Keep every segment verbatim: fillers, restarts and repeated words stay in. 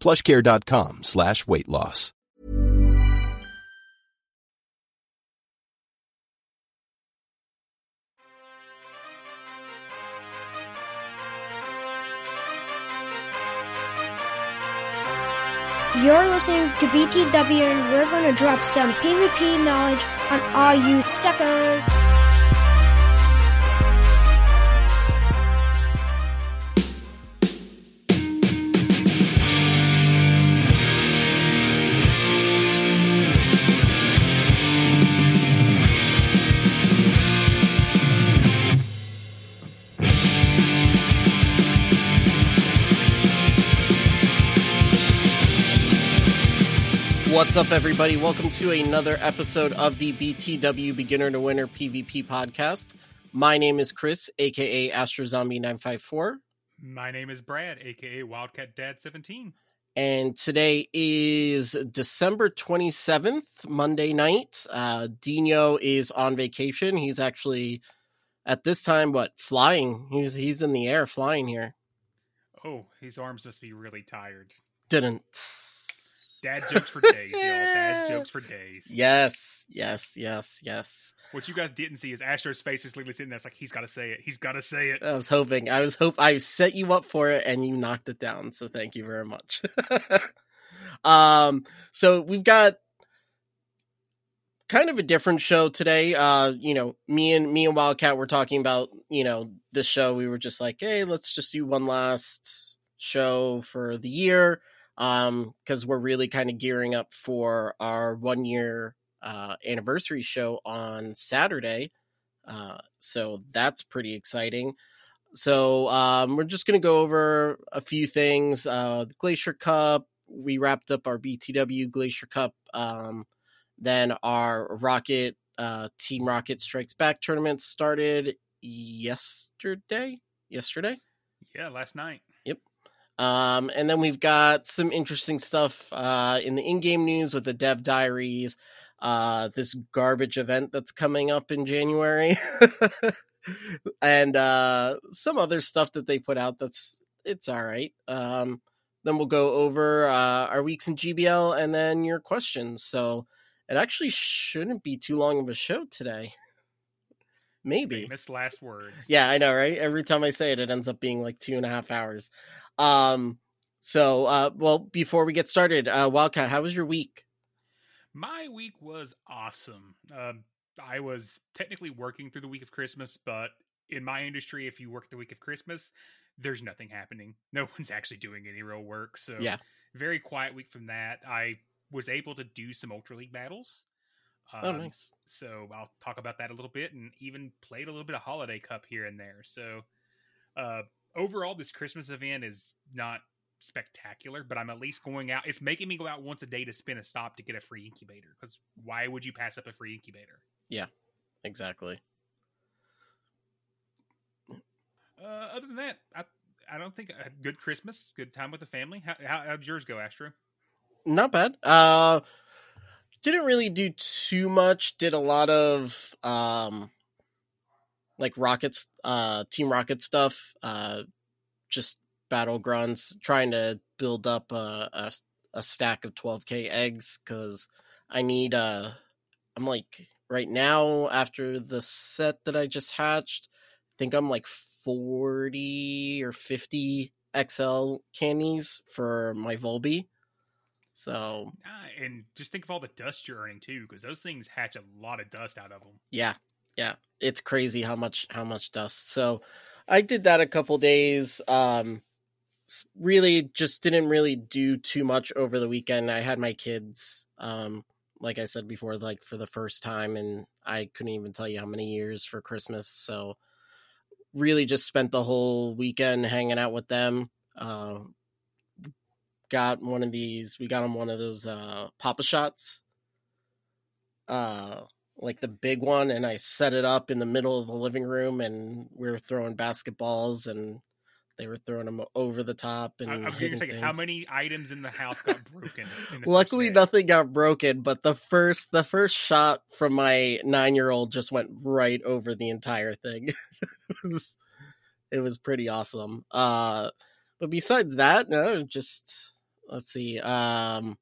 plushcare.com slash weight loss. You're listening to B T W, and we're going to drop some P V P knowledge on all you suckers. What's up, everybody? Welcome to another episode of the B T W Beginner to Winner P V P podcast. My name is Chris, aka AstroZombie nine five four. My name is Brad, aka Wildcat Dad seventeen. And today is December twenty-seventh, Monday night. Uh, Dino is on vacation. He's actually, at this time, what, flying? He's, he's in the air flying here. Oh, his arms must be really tired. Didn't. Dad jokes for days, y'all. Dad jokes for days. Yes, yes, yes, yes. What you guys didn't see is Astro's face is literally sitting there. It's like, he's got to say it. He's got to say it. I was hoping. I was hope. I set you up for it, and you knocked it down. So thank you very much. um. So we've got kind of a different show today. Uh. You know, me and me and Wildcat were talking about, you know, this show. We were just like, hey, let's just do one last show for the year. Um, because we're really kind of gearing up for our one year uh, anniversary show on Saturday. Uh, so that's pretty exciting. So um, we're just going to go over a few things. Uh, the Glacier Cup, we wrapped up our B T W Glacier Cup. Um, then our Rocket, uh, Team Rocket Strikes Back tournament started yesterday. Yesterday? Yeah, last night. Yep. Um, and then we've got some interesting stuff uh, in the in-game news with the Dev Diaries, uh, this garbage event that's coming up in January, and uh, some other stuff that they put out that's it's all right. Um, then we'll go over uh, our weeks in G B L and then your questions. So it actually shouldn't be too long of a show today. Maybe. They missed last words. Yeah, I know, right? Every time I say it, it ends up being like two and a half hours. Um, so, uh, well, before we get started, uh, Wildcat, how was your week? My week was awesome. Um, I was technically working through the week of Christmas, but in my industry, if you work the week of Christmas, there's nothing happening. No one's actually doing any real work. So yeah, very quiet week from that. I was able to do some Ultra League battles. Um, oh, nice. So I'll talk about that a little bit, and even played a little bit of Holiday Cup here and there. So, uh, overall, this Christmas event is not spectacular, but I'm at least going out. It's making me go out once a day to spin a stop to get a free incubator, because why would you pass up a free incubator? Yeah, exactly. Uh, other than that, I I don't think a good Christmas, good time with the family. How, how, how'd yours go, Astro? Not bad. Uh, didn't really do too much. Did a lot of... Um... like Rockets, uh, Team Rocket stuff, uh, just battle grunts, trying to build up a, a, a stack of twelve K eggs, because I need, uh, I'm like, right now, after the set that I just hatched, I think I'm like forty or fifty X L candies for my Volby. So, uh, and just think of all the dust you're earning too, because those things hatch a lot of dust out of them. Yeah, yeah, it's crazy how much how much dust. So, I did that a couple days. Um, really, just didn't really do too much over the weekend. I had my kids, um, like I said before, like for the first time, and I couldn't even tell you how many years for Christmas. So, really, just spent the whole weekend hanging out with them. Uh, got one of these we got him one of those uh Papa Shots, uh like the big one, and I set it up in the middle of the living room, and we were throwing basketballs and they were throwing them over the top. And I was gonna say, how many items in the house got broken in the luckily nothing got broken, but the first the first shot from my nine-year-old just went right over the entire thing. it, was, it was pretty awesome. Uh but besides that, no, just Let's see. Um,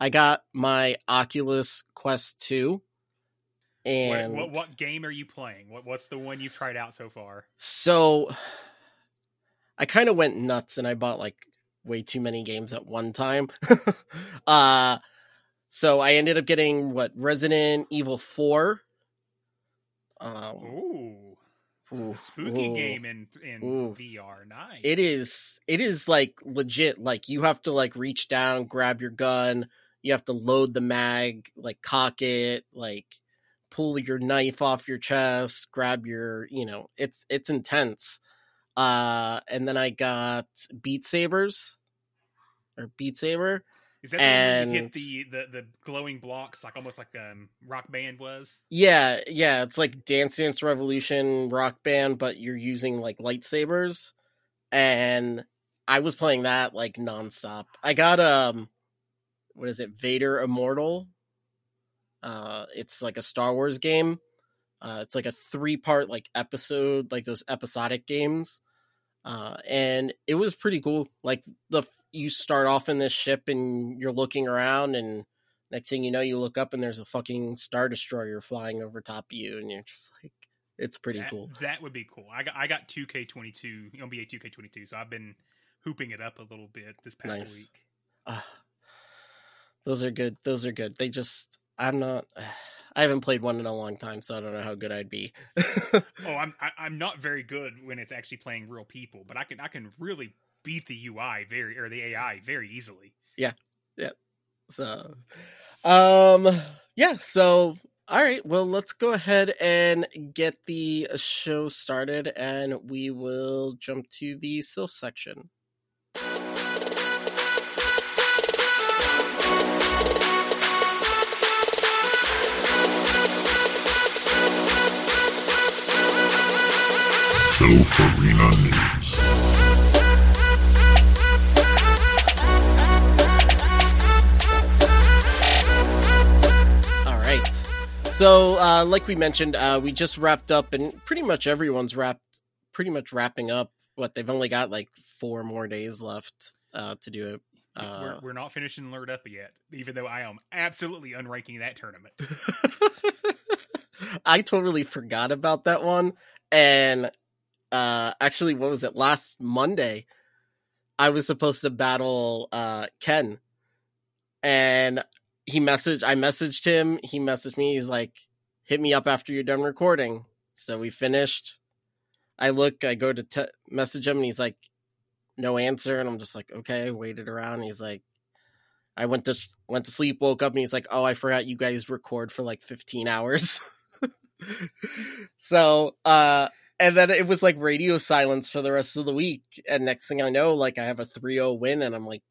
I got my Oculus Quest two. And what, what, what game are you playing? What, what's the one you've tried out so far? So I kind of went nuts and I bought like way too many games at one time. uh, so I ended up getting what Resident Evil four. Um, ooh. Ooh, spooky ooh, game in in ooh. V R. Nice. It is it is like legit, like you have to like reach down, grab your gun, you have to load the mag, like cock it, like pull your knife off your chest, grab your, you know, it's it's intense. Uh and then I got Beat Sabers or Beat Saber. Is that and... when you hit the, the, the glowing blocks, like almost like um, Rock Band was? Yeah, yeah. It's like Dance Dance Revolution Rock Band, but you're using like lightsabers. And I was playing that like nonstop. I got, um, what is it, Vader Immortal? Uh, it's like a Star Wars game. Uh, it's like a three-part like episode, like those episodic games. Uh, and it was pretty cool. Like the, you start off in this ship and you're looking around, and next thing you know, you look up and there's a fucking Star Destroyer flying over top of you. And you're just like, it's pretty that, cool. That would be cool. I got, I got two K twenty-two, N B A two K twenty-two. So I've been hooping it up a little bit this past nice. week. Uh, those are good. Those are good. They just, I'm not, I haven't played one in a long time, so I don't know how good I'd be. oh, I'm I, I'm not very good when it's actually playing real people, but I can I can really beat the U I very or the A I very easily. Yeah, yeah. So, um, yeah. So, all right. Well, let's go ahead and get the show started, and we will jump to the Silph section. Silph Arena News. All right. So, uh, like we mentioned, uh, we just wrapped up, and pretty much everyone's wrapped, pretty much wrapping up. What they've only got like four more days left uh, to do it. Uh, we're, we're not finishing Lared Up yet, even though I am absolutely unranking that tournament. I totally forgot about that one, and. Uh, actually, what was it? Last Monday, I was supposed to battle uh, Ken, and he messaged. I messaged him. He messaged me. He's like, "Hit me up after you're done recording." So we finished. I look. I go to te- message him, and he's like, "No answer." And I'm just like, "Okay." I waited around. And he's like, "I went to went to sleep, woke up, and he's like, oh, I forgot you guys record for like fifteen hours." so, uh. And then it was like radio silence for the rest of the week. And next thing I know, like I have a three oh win, and I'm like,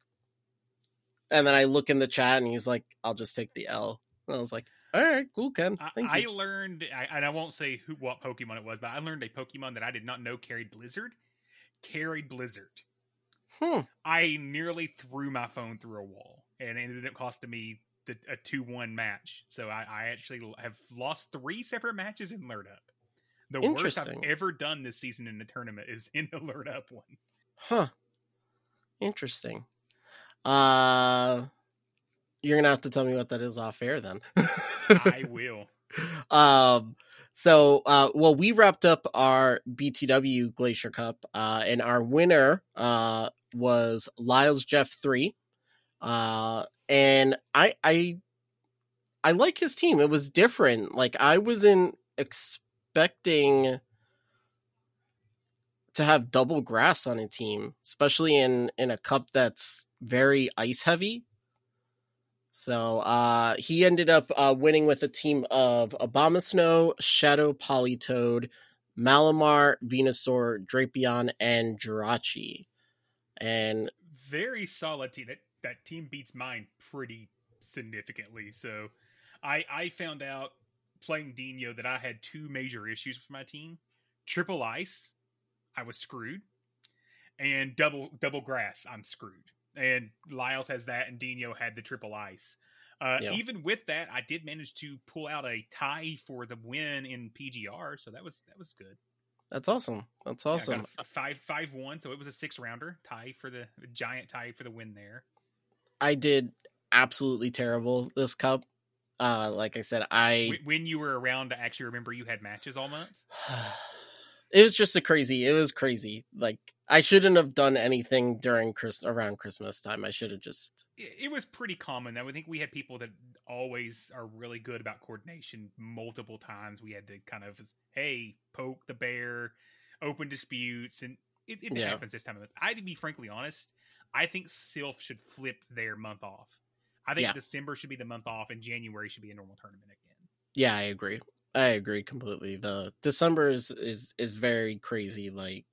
and then I look in the chat and he's like, I'll just take the L. And I was like, all right, cool, Ken. Thank I, you. I learned, I, and I won't say who, what Pokemon it was, but I learned a Pokemon that I did not know carried Blizzard. Carried Blizzard. Hmm. I nearly threw my phone through a wall, and it ended up costing me the, a two one match. So I, I actually have lost three separate matches in Lared Up. The worst I've ever done this season in the tournament is in the Lared Up one. Huh. Interesting. Uh, you're going to have to tell me what that is off air then. I will. Um, so, uh, well, we wrapped up our B T W Glacier Cup, uh, and our winner uh, was Lyles Jeff three. Uh, and I, I, I like his team. It was different. Like, I wasn't expecting to have double grass on a team, especially in, in a cup that's very ice heavy. So uh, he ended up uh, winning with a team of Abomasnow, Shadow Politoed, Malamar, Venusaur, Drapion, and Jirachi. And very solid team. That, that team beats mine pretty significantly. So I, I found out playing Dino that I had two major issues with my team. Triple ice, I was screwed. And double double grass, I'm screwed. And Lyles has that, and Dino had the triple ice. Uh, yeah. Even with that, I did manage to pull out a tie for the win in P G R, so that was that was good. That's awesome. That's awesome. Yeah, I got a five five one, so it was a six rounder tie for the a giant tie for the win there. I did absolutely terrible this cup. Uh, like I said, I when you were around, I actually remember you had matches all month. It was just a crazy. It was crazy. Like, I shouldn't have done anything during Chris around Christmas time. I should have just. It, it was pretty common. I would think we had people that always are really good about coordination. Multiple times we had to kind of, hey, poke the bear, open disputes, and it, it yeah. happens this time of month. I to be frankly honest, I think Silph should flip their month off. I think yeah. December should be the month off, and January should be a normal tournament again. Yeah, I agree. I agree completely. The December is, is, is very crazy, like,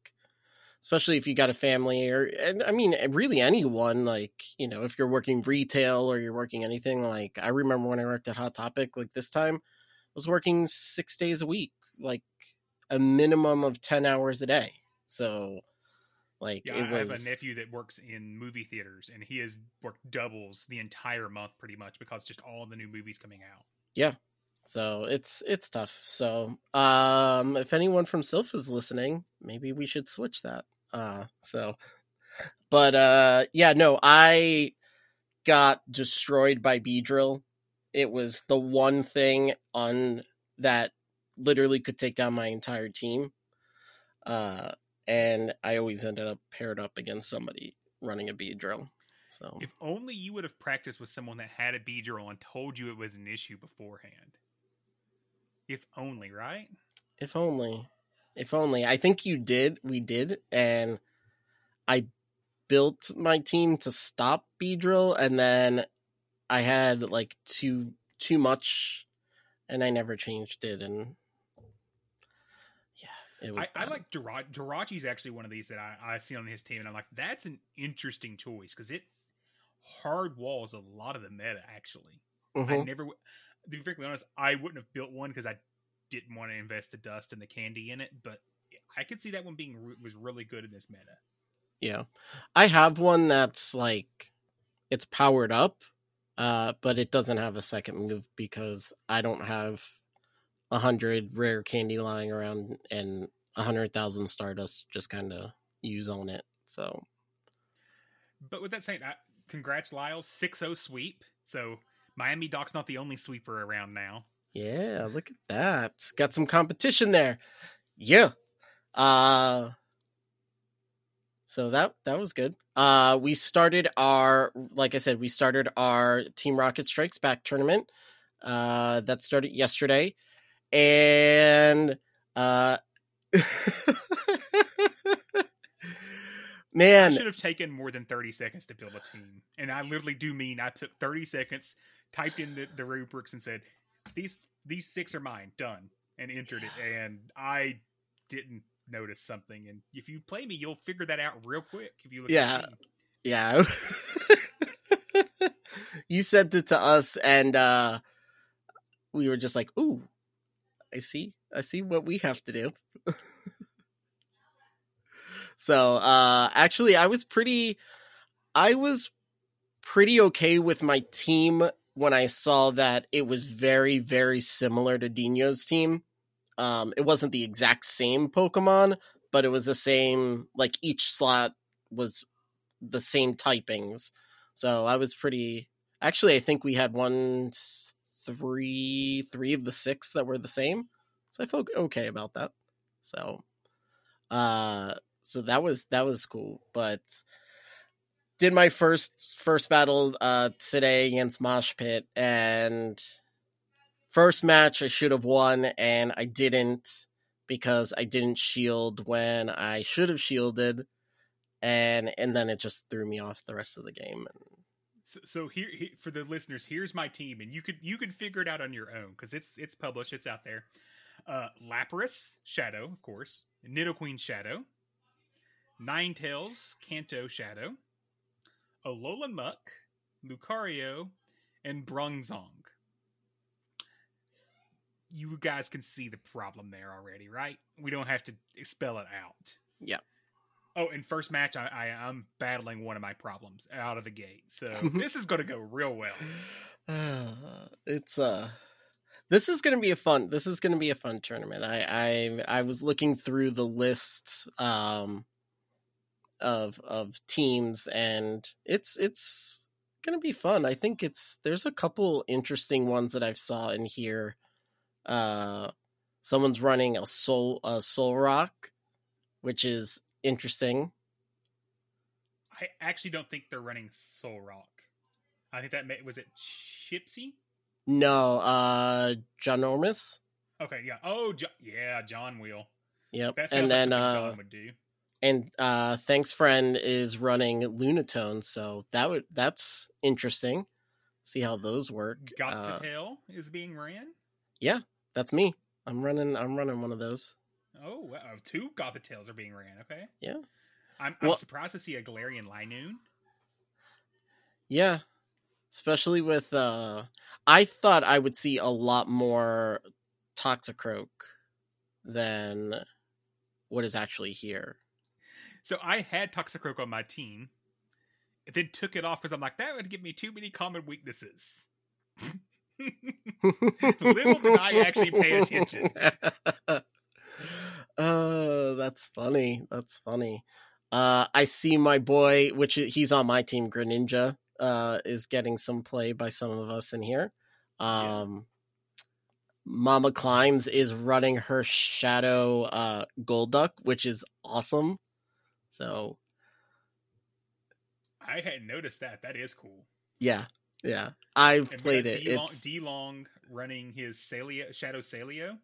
especially if you got a family or, and I mean, really anyone, like, you know, if you're working retail or you're working anything, like, I remember when I worked at Hot Topic, like, this time I was working six days a week, like, a minimum of ten hours a day. So, like, yeah, it was... I have a nephew that works in movie theaters, and he has worked doubles the entire month, pretty much, because just all the new movies coming out. Yeah. So it's it's tough. So um, if anyone from Silph is listening, maybe we should switch that. Uh, so, but uh, yeah, no, I got destroyed by Beedrill. It was the one thing on that literally could take down my entire team. Uh, and I always ended up paired up against somebody running a Beedrill. So if only you would have practiced with someone that had a Beedrill and told you it was an issue beforehand. If only, right? If only. If only. I think you did. We did. And I built my team to stop Beedrill. And then I had like too too much. And I never changed it. And yeah, it was. I, I like Jirachi. Jirachi's actually one of these that I, I see on his team. And I'm like, that's an interesting choice. Because it hard walls a lot of the meta, actually. Mm-hmm. I never... To be frankly honest, I wouldn't have built one because I didn't want to invest the dust and the candy in it, but I could see that one being was really good in this meta. Yeah. I have one that's like, it's powered up, uh, but it doesn't have a second move because I don't have a hundred rare candy lying around and a hundred thousand Stardust just kind of use on it. So, but with that saying, I, congrats Lyles, six oh sweep. So Miami Doc's not the only sweeper around now. Yeah, look at that. Got some competition there. Yeah. Uh, so that that was good. Uh, we started our, like I said, we started our Team Rocket Strikes Back tournament. Uh, that started yesterday. And uh, man. I should have taken more than thirty seconds to build a team. And I literally do mean I took thirty seconds typed in the, the rubrics and said, these these six are mine, done, and entered it. And I didn't notice something. And if you play me, you'll figure that out real quick. If you look yeah. at Yeah. Yeah. You sent it to us, and uh, we were just like, ooh, I see. I see what we have to do. So, uh, actually, I was pretty... I was pretty okay with my team when I saw that it was very, very similar to Dino's team. Um, it wasn't the exact same Pokemon, but it was the same, like, each slot was the same typings. So I was pretty, actually, I think we had one, three, three of the six that were the same. So I felt okay about that. So, uh, so that was, that was cool. But did my first first battle uh, today against Mosh Pit, and first match I should have won, and I didn't because I didn't shield when I should have shielded, and and then it just threw me off the rest of the game. So, so here, here for the listeners, here's my team, and you could you could figure it out on your own because it's it's published, it's out there. Uh, Lapras Shadow, of course, Nidoqueen Shadow, Ninetales Kanto Shadow, Alolan Muck, Lucario, and Brungzong. You guys can see the problem there already, right? We don't have to spell it out. Yeah. Oh, and first match, I, I, I'm battling one of my problems out of the gate. So this is going to go real well. Uh, it's uh, this is going to be a fun. This is going to be a fun tournament. I, I I was looking through the list um of of teams, and it's it's going to be fun. I think it's there's a couple interesting ones that I've saw in here. Uh, someone's running a soul a Solrock, which is interesting. I actually don't think they're running Solrock. I think that may, was it Chipsy? No, uh, Johnormus. Okay, yeah. Oh, jo- yeah, John Wheel. Yep. And then like uh, John would do. And uh, Thanks Friend is running Lunatone, so that would that's interesting. See how those work. Got uh, the tail is being ran. Yeah, that's me. I'm running. I'm running one of those. Oh, wow. Two Gothitels tails are being ran. Okay. Yeah. I'm, I'm well, surprised to see a Galarian Linoon. Yeah, especially with. Uh, I thought I would see a lot more Toxicroak than what is actually here. So I had Toxicroak on my team, and then took it off because I'm like, that would give me too many common weaknesses. Little did I actually pay attention. Oh, that's funny. That's funny. Uh, I see my boy, which he's on my team, Greninja, uh, is getting some play by some of us in here. Um, yeah. Mama Climbs is running her Shadow uh, Golduck, which is awesome. So I hadn't noticed that. That is cool. Yeah. Yeah, I've and played it. D-Long, it's... D-Long running his Salio, Shadow Salio.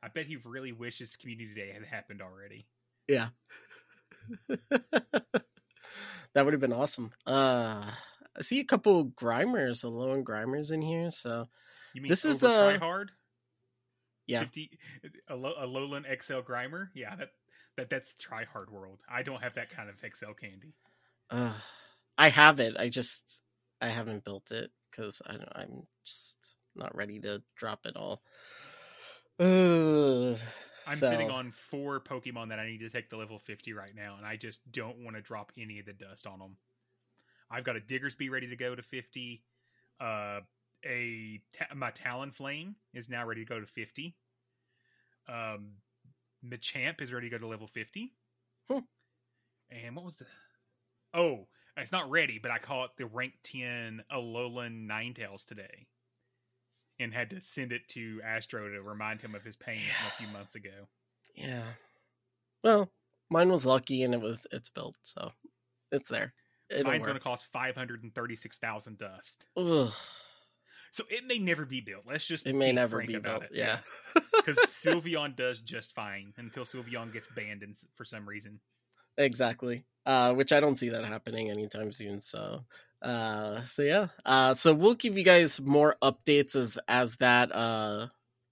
I bet he really wishes Community Day had happened already. Yeah. That would have been awesome. Uh, I see a couple Grimers, Alolan Grimers in here. So you mean this is uh... hard? Yeah. fifty Alolan X L Grimer? Yeah, that, that that's try hard world. I don't have that kind of X L candy. Uh, I have it. I just... I haven't built it because I'm just not ready to drop it all. Uh, I'm so. sitting on four Pokemon that I need to take to level fifty right now, and I just don't want to drop any of the dust on them. I've got a Diggersby ready to go to fifty. Uh, a ta- my Talonflame is now ready to go to fifty. Um, Machamp is ready to go to level fifty. Huh. And what was the... Oh... It's not ready, but I call it the rank ten Alolan Ninetales today and had to send it to Astro to remind him of his pain yeah. from a few months ago. Yeah. Well, mine was lucky and it was it's built, so it's there. It'll Mine's going to cost five hundred thirty-six thousand dust. Ugh. So it may never be built. Let's just it may be never frank be about built. It. Yeah. Because Sylveon does just fine until Sylveon gets banned for some reason. Exactly. Uh, which I don't see that happening anytime soon. So, uh, so yeah. Uh, so we'll give you guys more updates as, as that, uh,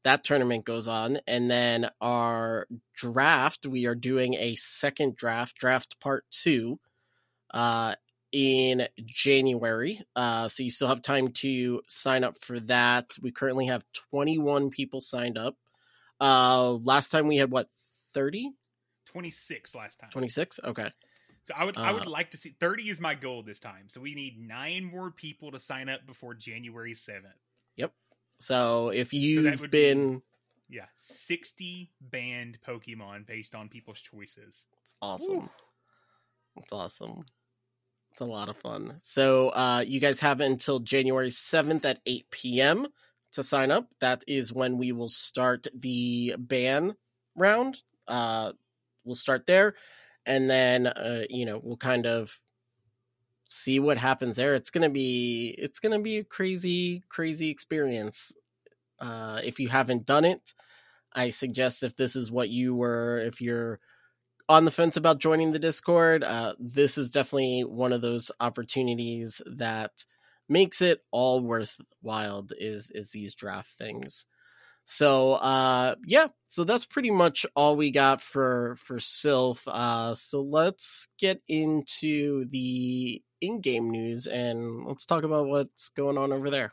that tournament goes on. And then our draft, we are doing a second draft, draft part two, uh, in January. Uh, so you still have time to sign up for that. We currently have twenty-one people signed up. Uh, last time we had what, thirty? twenty-six last time. twenty-six? Okay. So I would uh, I would like to see thirty is my goal this time. So we need nine more people to sign up before January seventh. Yep. So if you've so been be, yeah, sixty banned Pokemon based on people's choices. It's awesome. It's awesome. It's a lot of fun. So uh, you guys have until January seventh at eight p.m. to sign up. That is when we will start the ban round. Uh, we'll start there. And then, uh, you know, we'll kind of see what happens there. It's going to be, it's going to be a crazy, crazy experience. Uh, if you haven't done it, I suggest if this is what you were, if you're on the fence about joining the Discord, uh, this is definitely one of those opportunities that makes it all worthwhile is, is these draft things. So, uh, yeah, so that's pretty much all we got for, for Silph. Uh, so let's get into the in-game news and let's talk about what's going on over there.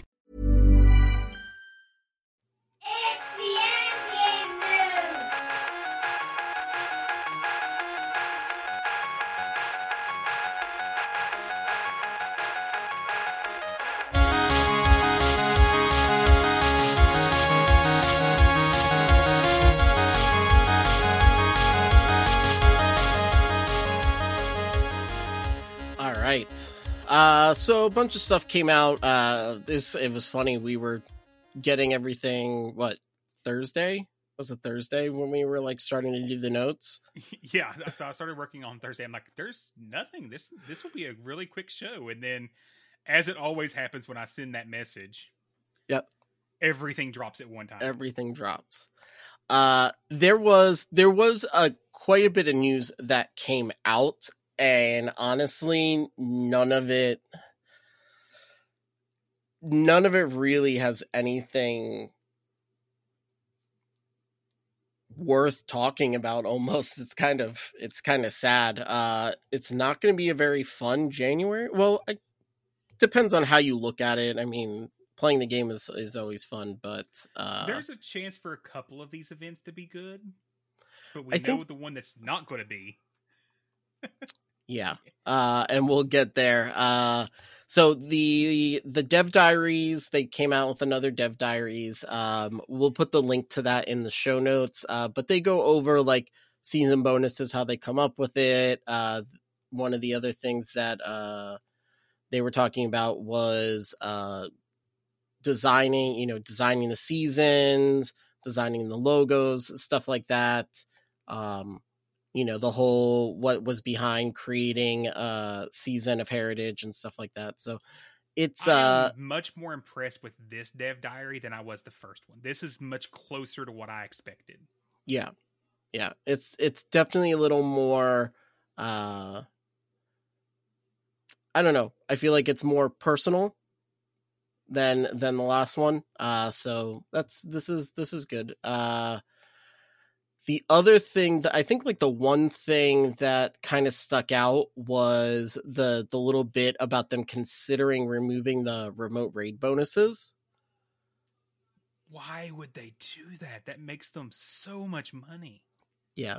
It's the endgame news. Right. Uh, so a bunch of stuff came out. Uh, this it was funny. We were getting everything. What Thursday was it Thursday when we were like starting to do the notes? Yeah. So I started working on Thursday. I'm like, there's nothing. This this will be a really quick show. And then, as it always happens, when I send that message, yep, everything drops at one time. Everything drops. Uh, there was there was a quite a bit of news that came out. And honestly, none of it, none of it really has anything worth talking about. Almost, it's kind of, it's kind of sad. Uh, it's not going to be a very fun January. Well, it depends on how you look at it. I mean, playing the game is is always fun, but uh, there's a chance for a couple of these events to be good, but we I know think... the one that's not going to be. Yeah, uh, and we'll get there. Uh, so the the Dev Diaries, they came out with another Dev Diaries. Um, we'll put the link to that in the show notes. Uh, but they go over like season bonuses, how they come up with it. Uh, one of the other things that uh, they were talking about was uh, designing, you know, designing the seasons, designing the logos, stuff like that. Um, you know, the whole, what was behind creating a season of heritage and stuff like that. So it's uh much more impressed with this Dev Diary than I was the first one. This is much closer to what I expected. Yeah. Yeah. It's, it's definitely a little more, uh, I don't know. I feel like it's more personal than, than the last one. Uh, so that's, this is, this is good. Uh, The other thing that I think, like, the one thing that kind of stuck out was the the little bit about them considering removing the remote raid bonuses. Why would they do that? That makes them so much money. Yeah,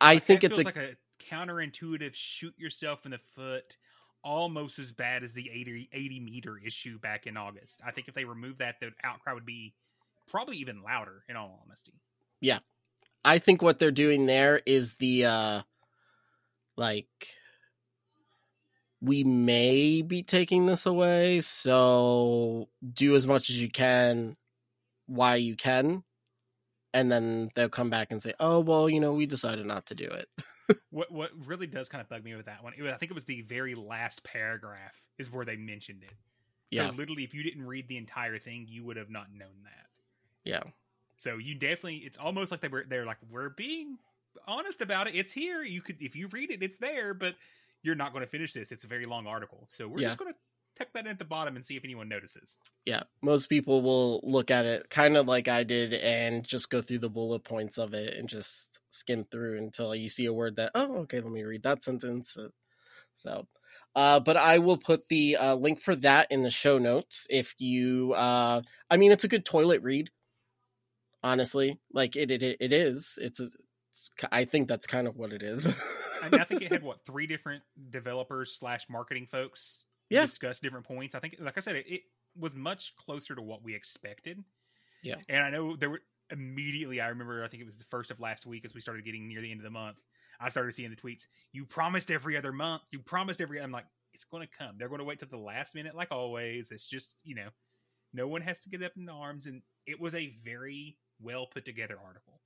I like, think it's a... like a counterintuitive shoot yourself in the foot, almost as bad as the eighty, eighty meter issue back in August. I think if they removed that, the outcry would be probably even louder, in all honesty. Yeah. I think what they're doing there is the, uh, like, we may be taking this away, so do as much as you can while you can, and then they'll come back and say, oh, well, you know, we decided not to do it. What what really does kind of bug me with that one, it was, I think it was the very last paragraph is where they mentioned it. Yeah. So literally, if you didn't read the entire thing, you would have not known that. Yeah. So you definitely, it's almost like they were, they're like, we're being honest about it. It's here. You could, if you read it, it's there, but you're not going to finish this. It's a very long article. So we're yeah. just going to tuck that in at the bottom and see if anyone notices. Yeah. Most people will look at it kind of like I did and just go through the bullet points of it and just skim through until you see a word that, oh, okay, let me read that sentence. So, uh, but I will put the uh, link for that in the show notes. If you, uh, I mean, it's a good toilet read. Honestly, like it, it, it is. It's, a, it's. I think that's kind of what it is. I mean, I think it had what three different developers slash marketing folks yeah. discuss different points. I think, like I said, it, it was much closer to what we expected. Yeah, and I know there were immediately. I remember. I think it was the first of last week as we started getting near the end of the month. I started seeing the tweets. You promised every other month. You promised every. I'm like, it's going to come. They're going to wait till the last minute, like always. It's just, you know, no one has to get up in arms, and it was a very well put together article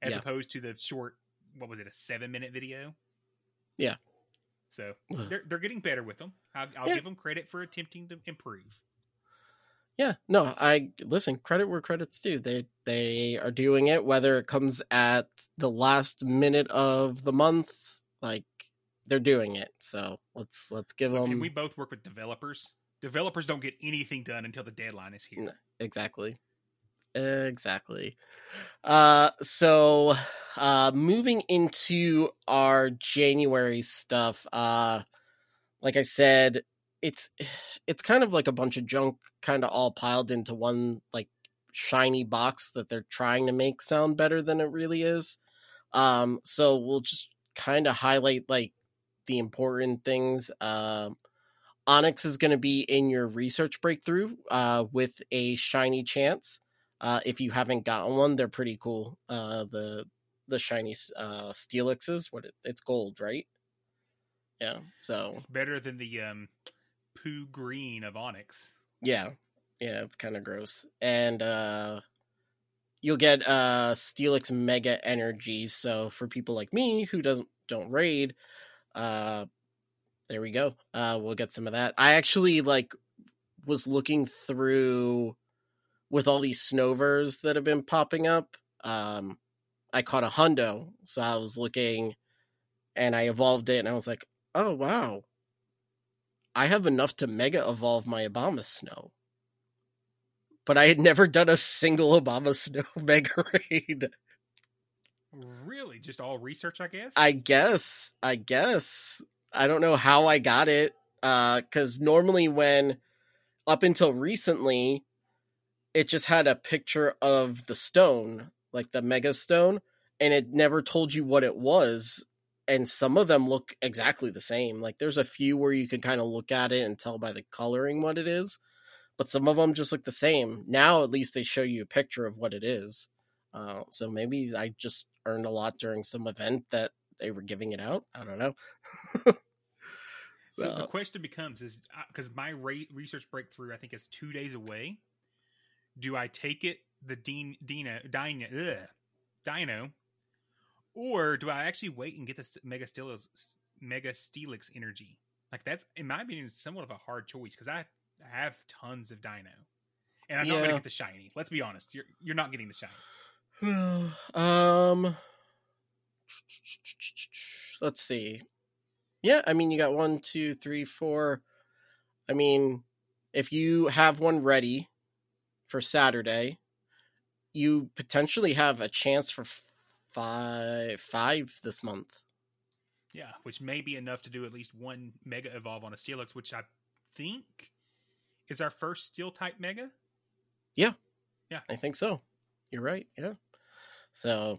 as yeah. opposed to the short, what was it, a seven minute video? Yeah. So they're they're getting better with them. I'll, I'll yeah. give them credit for attempting to improve. Yeah, no, I listen, credit where credit's due. They, they are doing it, whether it comes at the last minute of the month, like they're doing it. So let's, let's give them. And we both work with developers. Developers don't get anything done until the deadline is here. Exactly. Exactly. Uh, so uh, moving into our January stuff, uh, like I said, it's it's kind of like a bunch of junk kind of all piled into one like shiny box that they're trying to make sound better than it really is. Um, so we'll just kind of highlight like the important things. Uh, Onyx is going to be in your research breakthrough uh, with a shiny chance. Uh, if you haven't gotten one, they're pretty cool. Uh, the the shiny uh, Steelixes, what it, it's gold, right? Yeah, so it's better than the um, poo green of Onyx. Yeah, yeah, it's kind of gross, and uh, you'll get uh, Steelix Mega Energy. So for people like me who doesn't don't raid, uh, there we go. Uh, we'll get some of that. I actually like was looking through. With all these Snovers that have been popping up, um, I caught a hundo. So I was looking and I evolved it and I was like, oh, wow. I have enough to mega evolve my Abomasnow. But I had never done a single Abomasnow mega raid. Really? Just all research, I guess? I guess. I guess. I don't know how I got it. Uh, because normally when, up until recently... it just had a picture of the stone, like the mega stone, and it never told you what it was. And some of them look exactly the same. Like there's a few where you could kind of look at it and tell by the coloring what it is, but some of them just look the same. Now, at least they show you a picture of what it is. Uh, so maybe I just earned a lot during some event that they were giving it out. I don't know. so, so the question becomes is because my rate research breakthrough, I think is two days away. Do I take it the Dean, Dino, Dino, ugh, Dino, or do I actually wait and get the Mega Steelix, Mega Steelix energy? Like that's, in my opinion, somewhat of a hard choice because I have tons of Dino, and I'm yeah. not going to get the shiny. Let's be honest, you're you're not getting the shiny. um, let's see. Yeah, I mean, you got one, two, three, four. I mean, if you have one ready. For Saturday, you potentially have a chance for five five this month. Yeah, which may be enough to do at least one Mega Evolve on a Steelix, which I think is our first Steel-type Mega? Yeah. Yeah. I think so. You're right, yeah. So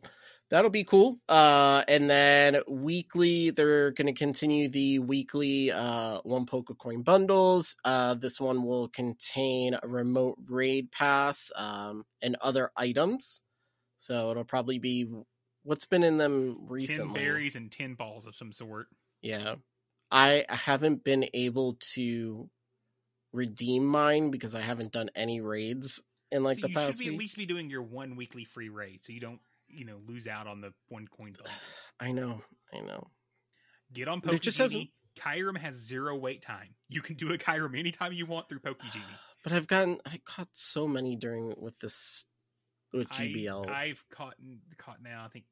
that'll be cool. Uh, and then weekly, they're going to continue the weekly uh, one Pokecoin bundles. Uh, this one will contain a remote raid pass um, and other items. So it'll probably be what's been in them recently. ten berries and ten balls of some sort. Yeah. I haven't been able to redeem mine because I haven't done any raids in like so the past week. You should be week. at least be doing your one weekly free raid so you don't, you know, lose out on the one coin bundle. I know. I know. Get on PokeGenie. Kyurem has zero wait time. You can do a Kyurem anytime you want through PokeGenie. But I've gotten, I caught so many during with this, with G B L. I, I've caught, caught now, I think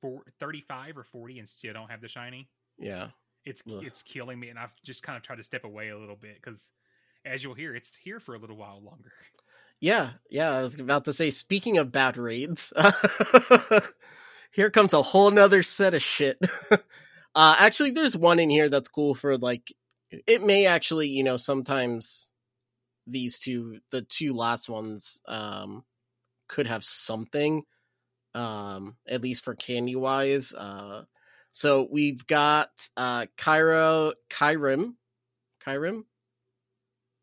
four, thirty-five or forty and still don't have the shiny. Yeah. It's, Ugh. it's killing me. And I've just kind of tried to step away a little bit because as you'll hear, it's here for a little while longer. Yeah, yeah, I was about to say, speaking of bad raids, here comes a whole nother set of shit. uh, actually, there's one in here that's cool for, like, it may actually, you know, sometimes these two, the two last ones um, could have something, um, at least for candy-wise. Uh, so we've got uh, Kyro, Kyurem, Kyurem?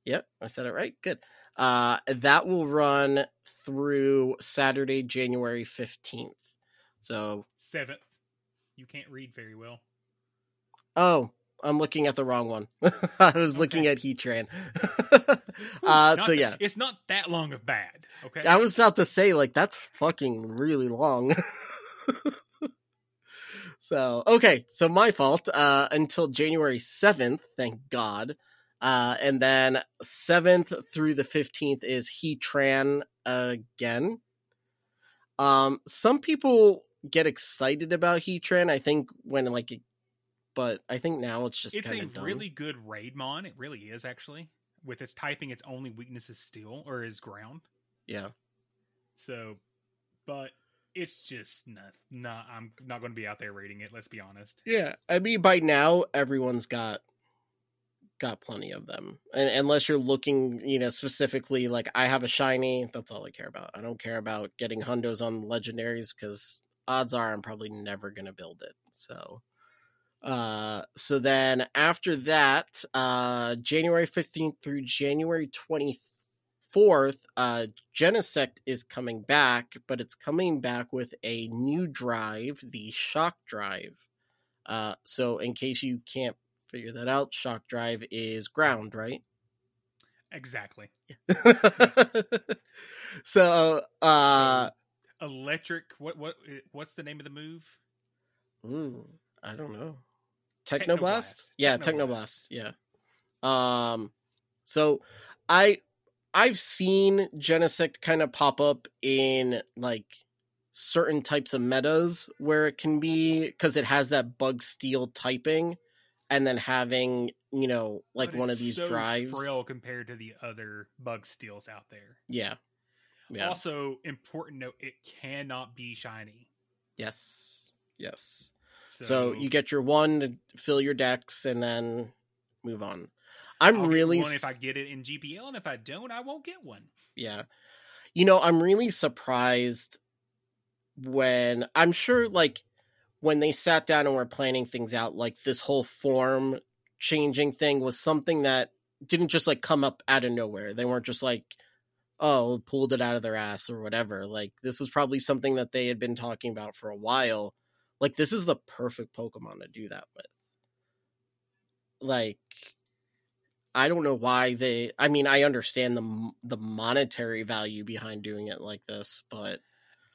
Yep, I said it right, good. Uh, that will run through Saturday, January fifteenth. So seventh. You can't read very well. Oh, I'm looking at the wrong one. I was okay. looking at Heatran. uh, so yeah, th- it's not that long of bad. Okay. I was about to say, like, that's fucking really long. So, okay. So my fault, uh, until January seventh. Thank God. Uh, and then seventh through the fifteenth is Heatran again. Um, some people get excited about Heatran. I think when like, it, but I think now it's just kind of dumb. It's a really good raid mon. It really is actually. With its typing, its only weakness is steel or is ground. Yeah. So, but it's just not. Nah, I'm not going to be out there raiding it. Let's be honest. Yeah, I mean by now everyone's got. Got plenty of them, and unless you're looking, you know, specifically like I have a shiny, that's all I care about. I don't care about getting hundos on legendaries because odds are I'm probably never gonna build it. So, uh, so then after that, uh, January fifteenth through January twenty-fourth, uh, Genesect is coming back, but it's coming back with a new drive, the Shock Drive. Uh, so in case you can't figure that out, Shock Drive is ground, right? Exactly. Yeah. So, uh... Electric... What What? What's the name of the move? Ooh, I don't know. Technoblast? Technoblast. Yeah, Technoblast. Technoblast, yeah. Um, so, I, I've seen Genesect kind of pop up in, like, certain types of metas where it can be... Because it has that bug steel typing. And then having, you know, like one of these so drives. Frail compared to the other bug steals out there. Yeah. yeah. Also, important note, it cannot be shiny. Yes. Yes. So, so you get your one to fill your decks and then move on. I'm I'll really. Get one if I get it in G P L, and if I don't, I won't get one. Yeah. You know, I'm really surprised when I'm sure, like, when they sat down and were planning things out, like this whole form changing thing was something that didn't just like come up out of nowhere. They weren't just like, oh, pulled it out of their ass or whatever. Like this was probably something that they had been talking about for a while. Like this is the perfect Pokemon to do that with. Like, I don't know why they, I mean, I understand the, the monetary value behind doing it like this, but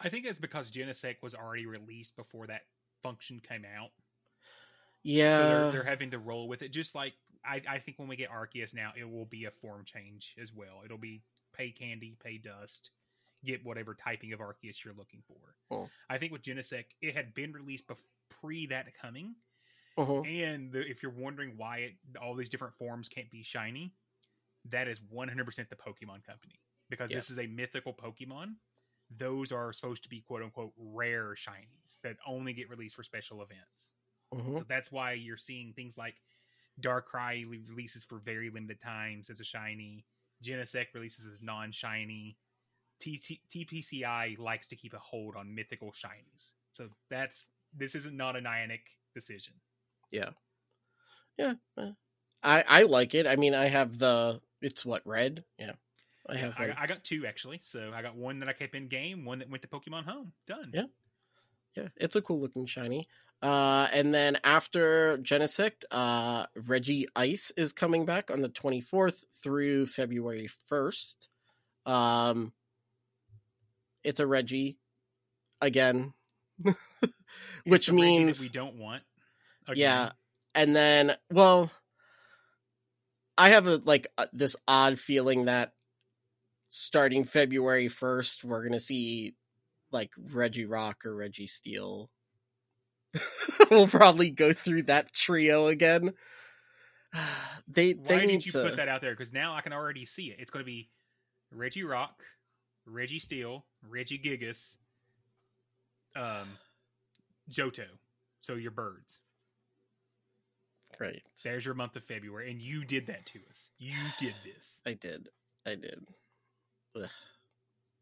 I think it's because Genesect was already released before that function came out. Yeah. So they're, they're having to roll with it. Just like, I, I think when we get Arceus now, it will be a form change as well. It'll be pay candy, pay dust, get whatever typing of Arceus you're looking for. Oh. I think with Genesect, it had been released bef- pre that coming. Uh-huh. And the, if you're wondering why it, all these different forms can't be shiny, that is one hundred percent the Pokemon company. Because yeah. This is a mythical Pokemon those are supposed to be quote unquote rare shinies that only get released for special events. Mm-hmm. So that's why you're seeing things like Darkrai releases for very limited times as a shiny. Genesect releases as non-shiny. T P C I likes to keep a hold on mythical shinies. So that's, this isn't not a Niantic decision. Yeah. Yeah. I, I like it. I mean, I have the, it's what, red? Yeah. I have. I, I got two, actually. So I got one that I kept in game, one that went to Pokemon Home. Done. Yeah. Yeah. It's a cool looking shiny. Uh, and then after Genesect, uh, Reggie Ice is coming back on the twenty-fourth through February first. Um, it's a Reggie again, which means we don't want. Again. Yeah. And then, well, I have a, like uh, this odd feeling that starting February first, we're going to see like Reggie Rock or Reggie Steel. We'll probably go through that trio again. They, Why they did need you to... put that out there? Because now I can already see it. It's going to be Reggie Rock, Reggie Steel, Reggie Gigas, um, Johto. So your birds. Great. There's your month of February. And you did that to us. You did this. I did. I did. Ugh.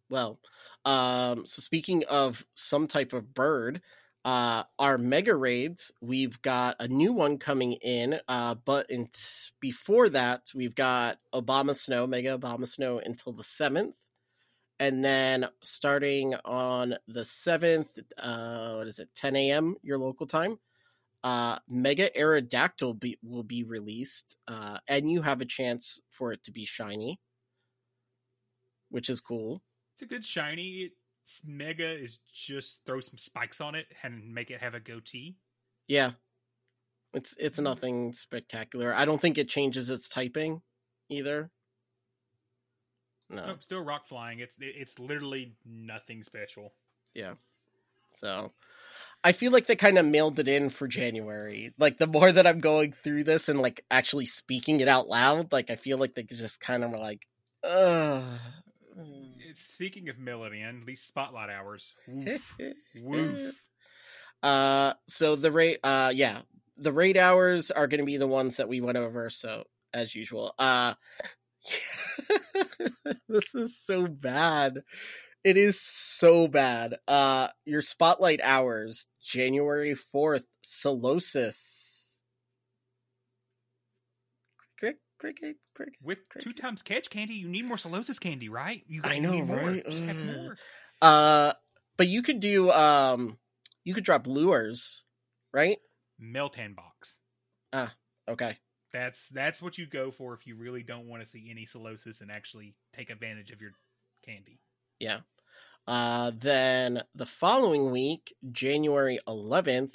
Well, um, so speaking of some type of bird, uh, our mega raids, we've got a new one coming in. Uh, but in t- before that, we've got Abomasnow, Mega Abomasnow until the seventh. And then starting on the seventh, uh, what is it, ten a.m. your local time, uh, Mega Aerodactyl be- will be released, uh, and you have a chance for it to be shiny, which is cool. It's a good shiny. It's Mega is just throw some spikes on it and make it have a goatee. Yeah, it's it's nothing spectacular. I don't think it changes its typing either. No, nope, still rock flying. It's it's literally nothing special. Yeah. So I feel like they kind of mailed it in for January. Like the more that I'm going through this and like actually speaking it out loud, like I feel like they just kind of were like, ugh. Speaking of mailing it in, these spotlight hours. Woof. Woof. Uh, so the raid, uh, yeah, the raid hours are going to be the ones that we went over. So as usual, uh, this is so bad. It is so bad. Uh, your spotlight hours, January fourth, Solosis. Cricket, cricket, cricket. With two times catch candy, you need more Solosis candy, right? You I know, right? Just have more. Uh, but you could do, um, you could drop lures, right? Meltan box. Ah, okay. That's that's what you go for if you really don't want to see any Solosis and actually take advantage of your candy. Yeah. Uh, then the following week, January eleventh,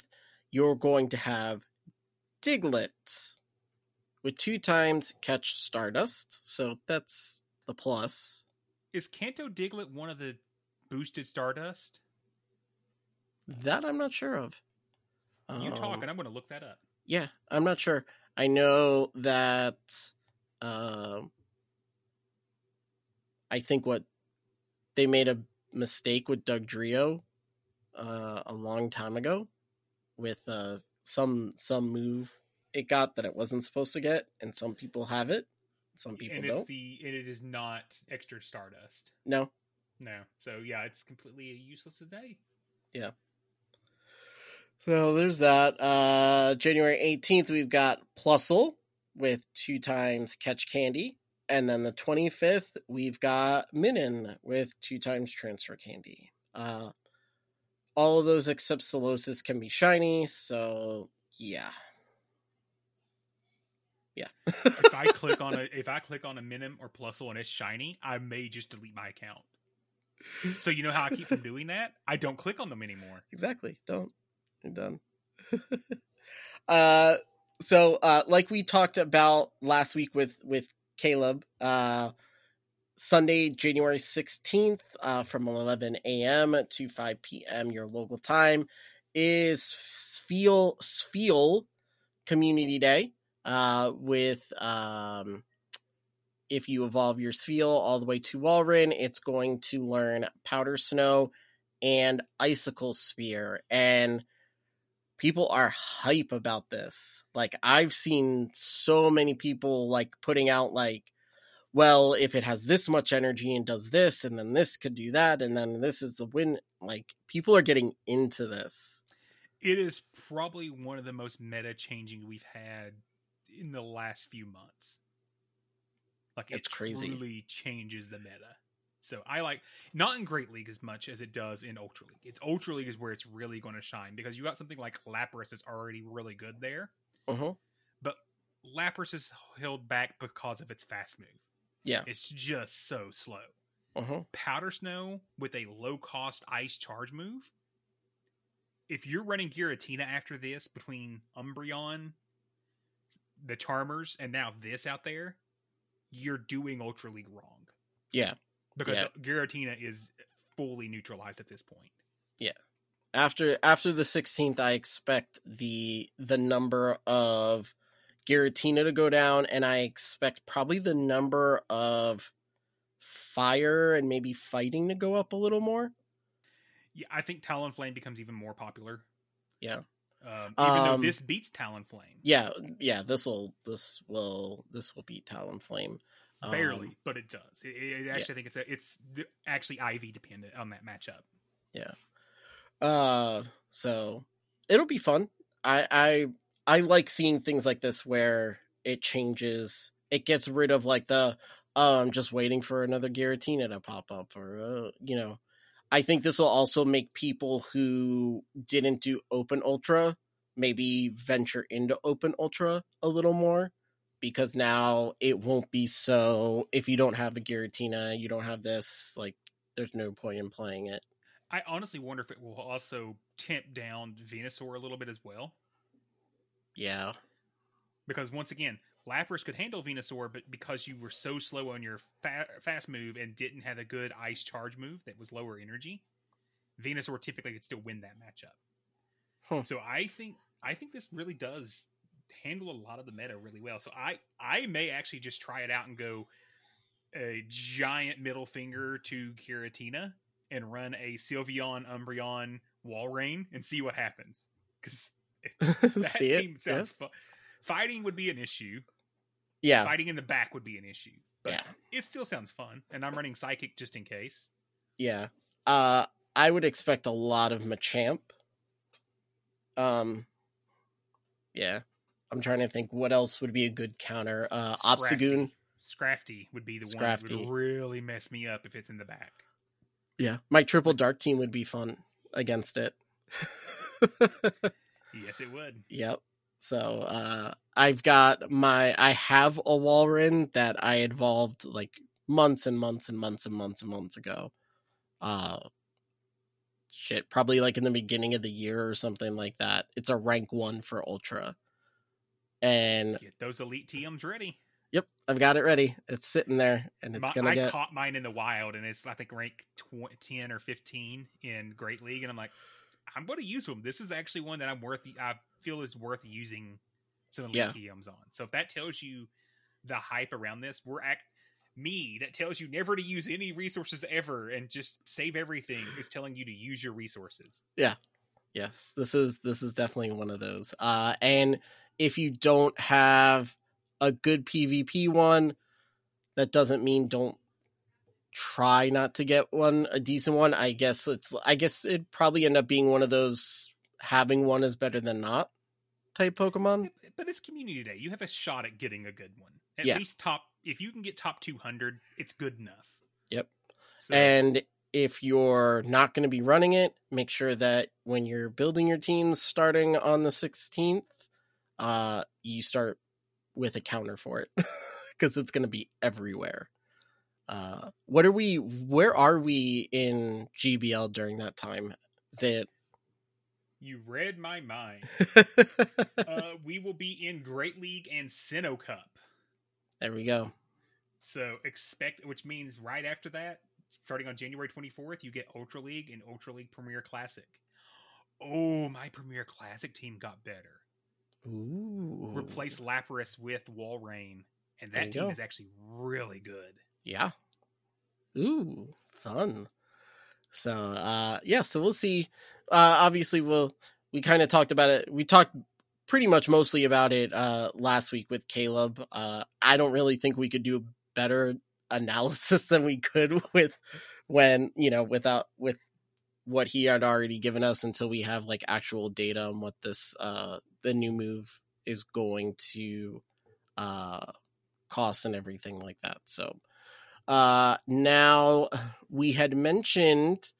you're going to have Diglett with two times catch Stardust. So that's the plus. Is Kanto Diglett one of the boosted Stardust? That I'm not sure of. You um, talk and I'm going to look that up. Yeah, I'm not sure. I know that, uh, I think what they made a mistake with Dugtrio uh, a long time ago with uh, some some move it got that it wasn't supposed to get, and some people have it, some people and don't. It's the, and it is not extra Stardust. No, no. So yeah, it's completely useless today. Yeah. So there's that. Uh, January eighteenth, we've got Plusle with two times Catch Candy. And then the twenty-fifth, we've got Minun with two times Transfer Candy. Uh, all of those except Solosis can be shiny. So yeah. Yeah. if I click on a, if I click on a Minun or Plusle and it's shiny, I may just delete my account. So you know how I keep from doing that? I don't click on them anymore. Exactly. Don't. Done. uh so uh like we talked about last week with with Caleb, uh Sunday, January sixteenth, uh from eleven a.m. to five p.m. your local time is Sfeel Sfeel Community Day, uh with um If you evolve your Sylveon all the way to Walrein, it's going to learn Powder Snow and Icicle Spear. And people are hype about this. Like, I've seen so many people, like, putting out, like, well, if it has this much energy and does this, and then this could do that, and then this is the win. Like, people are getting into this. It is probably one of the most meta changing we've had in the last few months. Like, it's crazy. It truly changes the meta. So I like, not in Great League as much as it does in Ultra League. It's Ultra League is where it's really going to shine, because you got something like Lapras that's already really good there. Uh-huh. But Lapras is held back because of its fast move. Yeah. It's just so slow. Uh-huh. Powder Snow with a low cost ice charge move. If you're running Giratina after this, between Umbreon, the Charmers, and now this out there, you're doing Ultra League wrong. Yeah. Because yeah. Giratina is fully neutralized at this point. Yeah. After after the sixteenth, I expect the the number of Giratina to go down, and I expect probably the number of fire and maybe fighting to go up a little more. Yeah, I think Talonflame becomes even more popular. Yeah. Um, even um, though this beats Talonflame. Yeah, yeah, this will this will this will beat Talonflame. Barely, um, but it does. It, it actually, yeah. I think it's a, it's actually I V dependent on that matchup. Yeah. Uh, so it'll be fun. I, I I like seeing things like this where it changes. It gets rid of like the oh, I'm just waiting for another Giratina to pop up, or uh, you know. I think this will also make people who didn't do Open Ultra maybe venture into Open Ultra a little more. Because now it won't be so, if you don't have a Giratina, you don't have this, like, there's no point in playing it. I honestly wonder if it will also tempt down Venusaur a little bit as well. Yeah. Because once again, Lapras could handle Venusaur, but because you were so slow on your fa- fast move and didn't have a good ice charge move that was lower energy, Venusaur typically could still win that matchup. Huh. So I think I think this really does handle a lot of the meta really well. So I, I may actually just try it out and go a giant middle finger to Giratina and run a Sylveon, Umbreon, Walrein and see what happens. Because that team it? sounds yeah. fun. Fighting would be an issue. Yeah. Fighting in the back would be an issue. But yeah. it still sounds fun. And I'm running Psychic just in case. Yeah. Uh, I would expect a lot of Machamp. Um, yeah. I'm trying to think what else would be a good counter. Uh, Obstagoon. Scrafty would be the Scrafty. one that would really mess me up if it's in the back. Yeah. My triple dark team would be fun against it. Yes, it would. Yep. So uh, I've got my, I have a Walrein that I evolved like months and months and months and months and months ago. Uh, shit. Probably like in the beginning of the year or something like that. It's a rank one for Ultra. And get those elite T Ms ready. Yep, I've got it ready. It's sitting there, and it's My, gonna I get. I caught mine in the wild, and it's I think rank ten or fifteen in Great League, and I'm like, I'm going to use them. This is actually one that I'm worth. I feel is worth using some elite yeah. T Ms on. So if that tells you the hype around this, we're at me. That tells you never to use any resources ever and just save everything. Is telling you to use your resources. Yeah. Yes, this is this is definitely one of those. Uh, and. If you don't have a good P V P one, that doesn't mean don't try not to get one, a decent one. I guess it's, I guess it'd probably end up being one of those having one is better than not type Pokemon. But it's community day. You have a shot at getting a good one. At yeah. least top, if you can get top two hundred, it's good enough. Yep. So. And if you're not going to be running it, make sure that when you're building your teams starting on the sixteenth, uh you start with a counter for it, because it's going to be everywhere. Uh what are we where are we in G B L during that time? Is it you read my mind? Uh we will be in Great League and Sinnoh Cup. There we go. So expect, which means right after that, starting on January twenty-fourth, you get Ultra League and Ultra League Premier Classic. Oh, my Premier Classic team got better. Ooh. Replace Lapras with Walrein And that team go. is actually really good. Yeah. Ooh, fun. So, uh, yeah, so we'll see. Uh, obviously, we'll, we kind of talked about it. We talked pretty much mostly about it uh, last week with Caleb. Uh, I don't really think we could do better analysis than we could with when, you know, without with what he had already given us until we have like actual data on what this uh, the new move is going to uh, cost and everything like that. So uh, now we had mentioned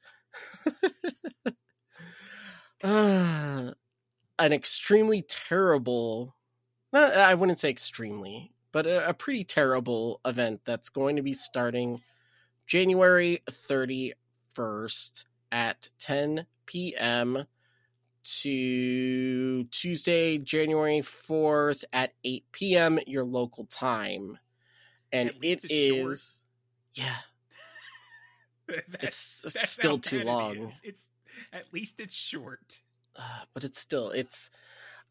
uh, an extremely terrible, not, I wouldn't say extremely, but a, a pretty terrible event that's going to be starting January thirty-first at ten p.m. to Tuesday, January fourth at eight p.m. your local time. And it is, yeah, that's, it's, it's still too long. It it's at least it's short, uh, but it's still it's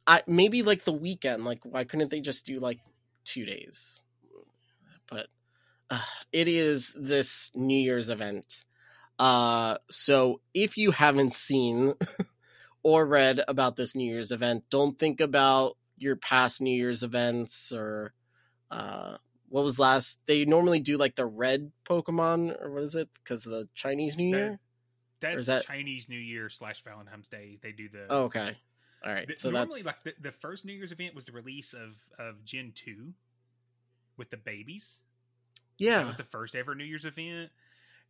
I maybe like the weekend. Like, why couldn't they just do like two days? But uh, it is this New Year's event. Uh, so if you haven't seen or read about this New Year's event, don't think about your past New Year's events or, uh, what was last, they normally do like the red Pokemon or what is it? Cause of the Chinese New Year. That, that's that... Chinese New Year slash Valentine's Day. They do the, oh, okay. All right. The, so normally that's... like the, the first New Year's event was the release of, of Gen two with the babies. Yeah. That was the first ever New Year's event.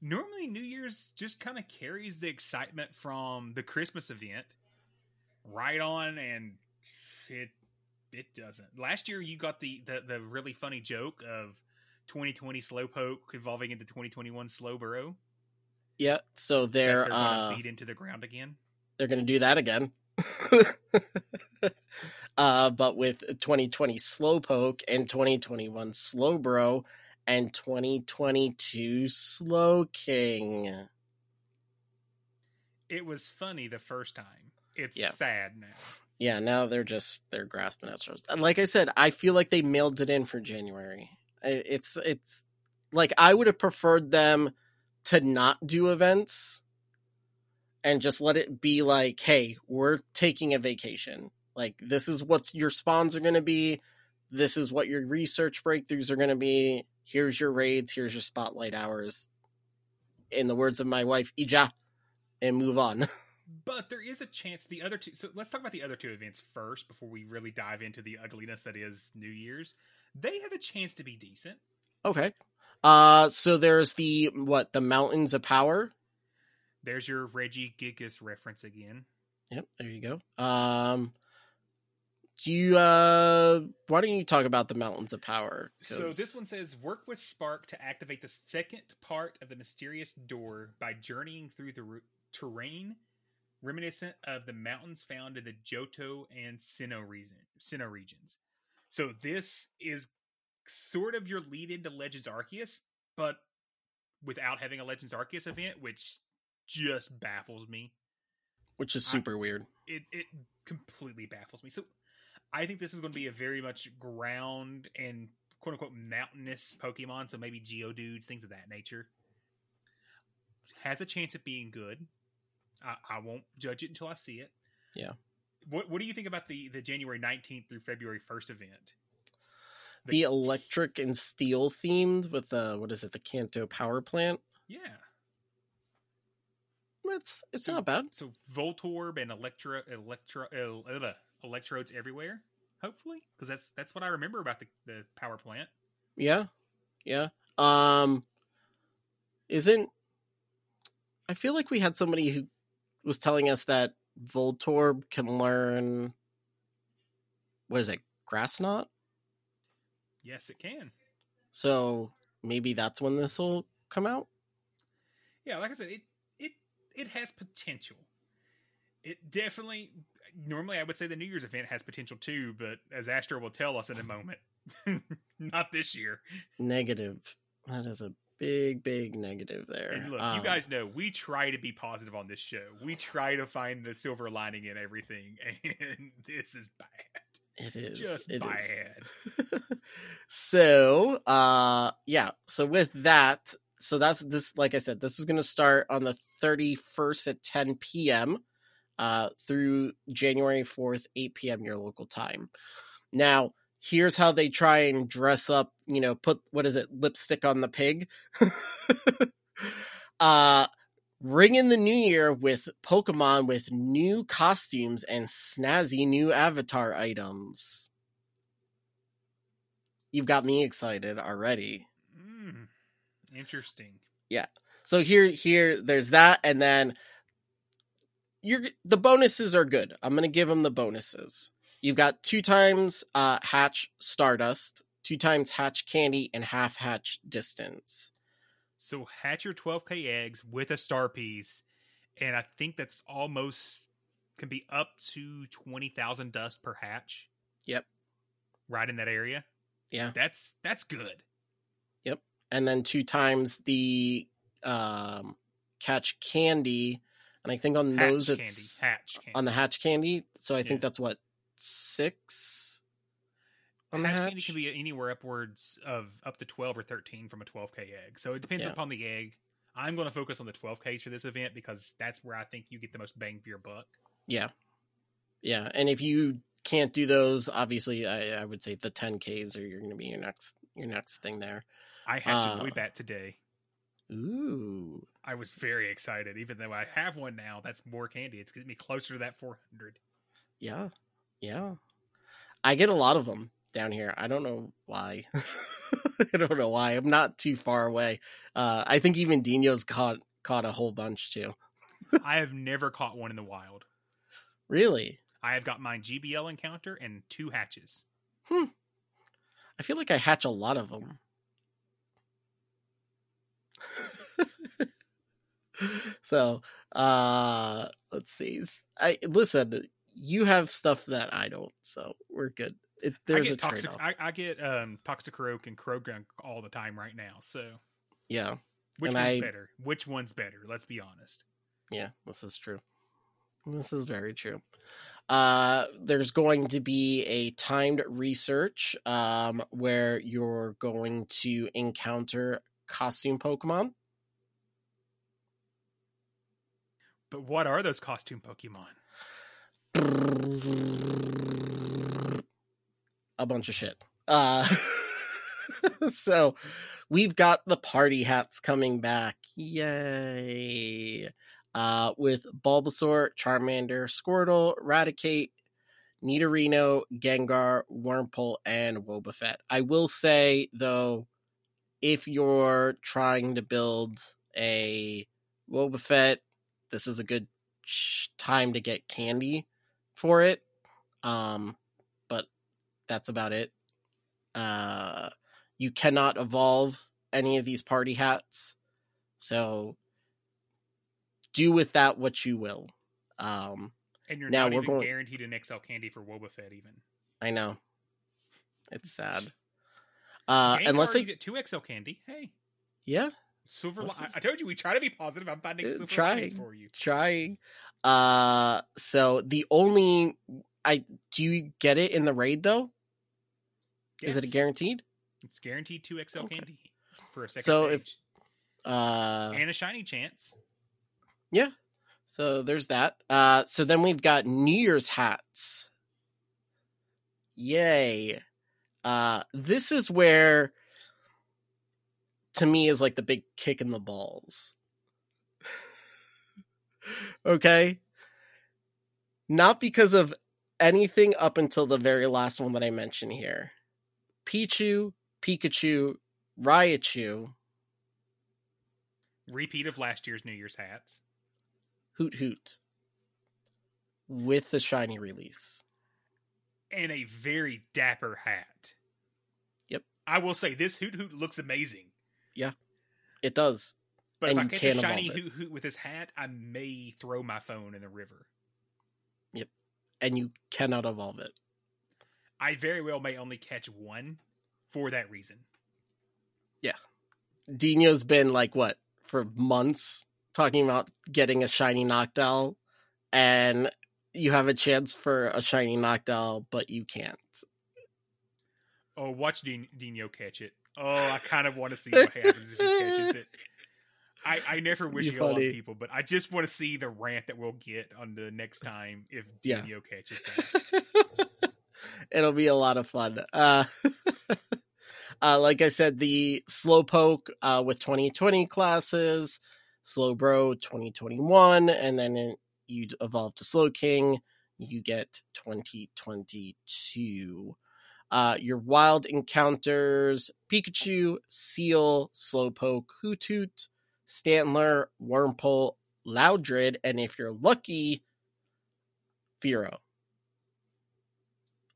Normally, New Year's just kind of carries the excitement from the Christmas event right on, and it it doesn't. Last year, you got the, the, the really funny joke of twenty twenty Slowpoke evolving into twenty twenty-one Slowbro. Yeah, so they're... They're uh, going to beat into the ground again. They're going to do that again. uh, but with twenty twenty Slowpoke and twenty twenty-one Slowbro... and twenty twenty-two Slow King. It was funny the first time. It's yeah. sad now. Yeah, now they're just, they're grasping at straws. Like I said, I feel like they mailed it in for January. It's, it's, like, I would have preferred them to not do events and just let it be like, hey, we're taking a vacation. Like, this is what your spawns are going to be. This is what your research breakthroughs are going to be. Here's your raids. Here's your spotlight hours. In the words of my wife, Ija, and move on. But there is a chance the other two. So let's talk about the other two events first before we really dive into the ugliness that is New Year's. They have a chance to be decent. Okay. Uh, so there's the, what, the Mountains of Power. There's your Reggie Gigas reference again. Yep. There you go. Um, Do you, uh, why don't you talk about the Mountains of Power? Cause... So this one says, work with Spark to activate the second part of the mysterious door by journeying through the re- terrain reminiscent of the mountains found in the Johto and Sinnoh, reason, Sinnoh regions. So this is sort of your lead into Legends Arceus, but without having a Legends Arceus event, which just baffles me. Which is super I, weird. It, it completely baffles me. So I think this is going to be a very much ground and quote-unquote mountainous Pokemon, so maybe Geodudes, things of that nature. Has a chance of being good. I, I won't judge it until I see it. Yeah. What What do you think about the, the January nineteenth through February first event? The, the electric and steel themed with, uh, what is it, the Kanto power plant? Yeah. It's, it's so, not bad. So Voltorb and Electra... Electra uh, uh, Electrodes everywhere, hopefully, because that's that's what I remember about the, the power plant. Yeah, yeah. Um, isn't I feel like we had somebody who was telling us that Voltorb can learn what is it, Grass Knot? Yes, it can. So maybe that's when this will come out. Yeah, like I said, it it it has potential. It definitely. Normally, I would say the New Year's event has potential too, but as Astro will tell us in a moment, not this year. Negative. That is a big, big negative there. And look, um, you guys know we try to be positive on this show. We try to find the silver lining in everything, and this is bad. It is. Just it by is. Hand. So, uh, yeah. So with that, so that's this, like I said, this is going to start on the thirty-first at ten p.m. Uh, through January fourth, eight p.m. your local time. Now, here's how they try and dress up, you know, put, what is it, lipstick on the pig? uh, ring in the new year with Pokemon with new costumes and snazzy new avatar items. You've got me excited already. Mm, interesting. Yeah. So here, here, there's that. And then you're, the bonuses are good. I'm going to give them the bonuses. You've got two times uh, hatch Stardust, two times hatch Candy, and half hatch Distance. So hatch your twelve K eggs with a star piece, and I think that's almost can be up to twenty thousand dust per hatch. Yep. Right in that area. Yeah. That's that's good. Yep. And then two times the um, catch Candy, and I think on hatch those candy. it's hatch candy. On the hatch Candy. So I yeah. think that's what, six on hatch the hatch? Candy can be anywhere upwards of up to twelve or thirteen from a twelve K egg. So it depends yeah. upon the egg. I'm going to focus on the twelve Ks for this event because that's where I think you get the most bang for your buck. Yeah. Yeah. And if you can't do those, obviously I, I would say the ten Ks are you're going to be your next, your next thing there. I hatched uh, a Boy Bat today. Ooh. I was very excited. Even though I have one now, that's more candy. It's getting me closer to that four hundred. Yeah. Yeah. I get a lot of them down here. I don't know why. I don't know why. I'm not too far away. Uh, I think even Dino's caught caught a whole bunch too. I have never caught one in the wild. Really? I have got my G B L encounter and two hatches. Hmm. I feel like I hatch a lot of them. So, uh, let's see. I listen. You have stuff that I don't, so we're good. It, there's I a toxic, trade-off. I, I get um, Toxicroak and Krogan all the time right now, so... Yeah. Which and one's I, better? Which one's better? Let's be honest. Yeah, this is true. This is very true. Uh, there's going to be a timed research um, where you're going to encounter costume Pokemon. But what are those costume Pokemon? A bunch of shit. Uh, so we've got the party hats coming back. Yay. Uh, with Bulbasaur, Charmander, Squirtle, Raticate, Nidorino, Gengar, Wurmple, and Wobbuffet. I will say, though, if you're trying to build a Wobbuffet, this is a good time to get candy for it, um but that's about it. Uh you cannot evolve any of these party hats, so do with that what you will. Um and you're now not we're even going... guaranteed an X L candy for Wobbuffet even. I know, it's sad. uh and unless they get two X L candy. Hey, yeah, silver li- is... I told you we try to be positive. I'm finding silver trying for you trying uh so the only I do you get it in the raid though? Yes. Is it a guaranteed? It's guaranteed two X L okay. candy for a second so page. If uh and a shiny chance. Yeah, so there's that. Uh so then we've got New Year's hats. Yay. Uh this is where to me is like the big kick in the balls. Okay. Not because of anything up until the very last one that I mentioned here. Pichu, Pikachu, Raichu. Repeat of last year's New Year's hats. Hoot hoot. With the shiny release. And a very dapper hat. Yep. I will say this hoot hoot looks amazing. Yeah, it does. But and if I catch a shiny hoot hoot with his hat, I may throw my phone in the river. Yep. And you cannot evolve it. I very well may only catch one for that reason. Yeah. Dino's been like, what, for months talking about getting a shiny Noctowl, and you have a chance for a shiny Noctowl, but you can't. Oh, watch D- Dino catch it. Oh, I kind of want to see what happens if he catches it. I, I never wish ill on people, but I just want to see the rant that we'll get on the next time if Dino yeah. catches that. It'll be a lot of fun. Uh, uh, like I said, the Slowpoke uh, with twenty twenty classes, Slowbro twenty twenty-one, and then you evolve to Slowking, you get twenty twenty-two. Uh, your wild encounters, Pikachu, Seal, Slowpoke, Hoothoot, Stantler, Wurmple, Loudred, and if you're lucky, Fearow.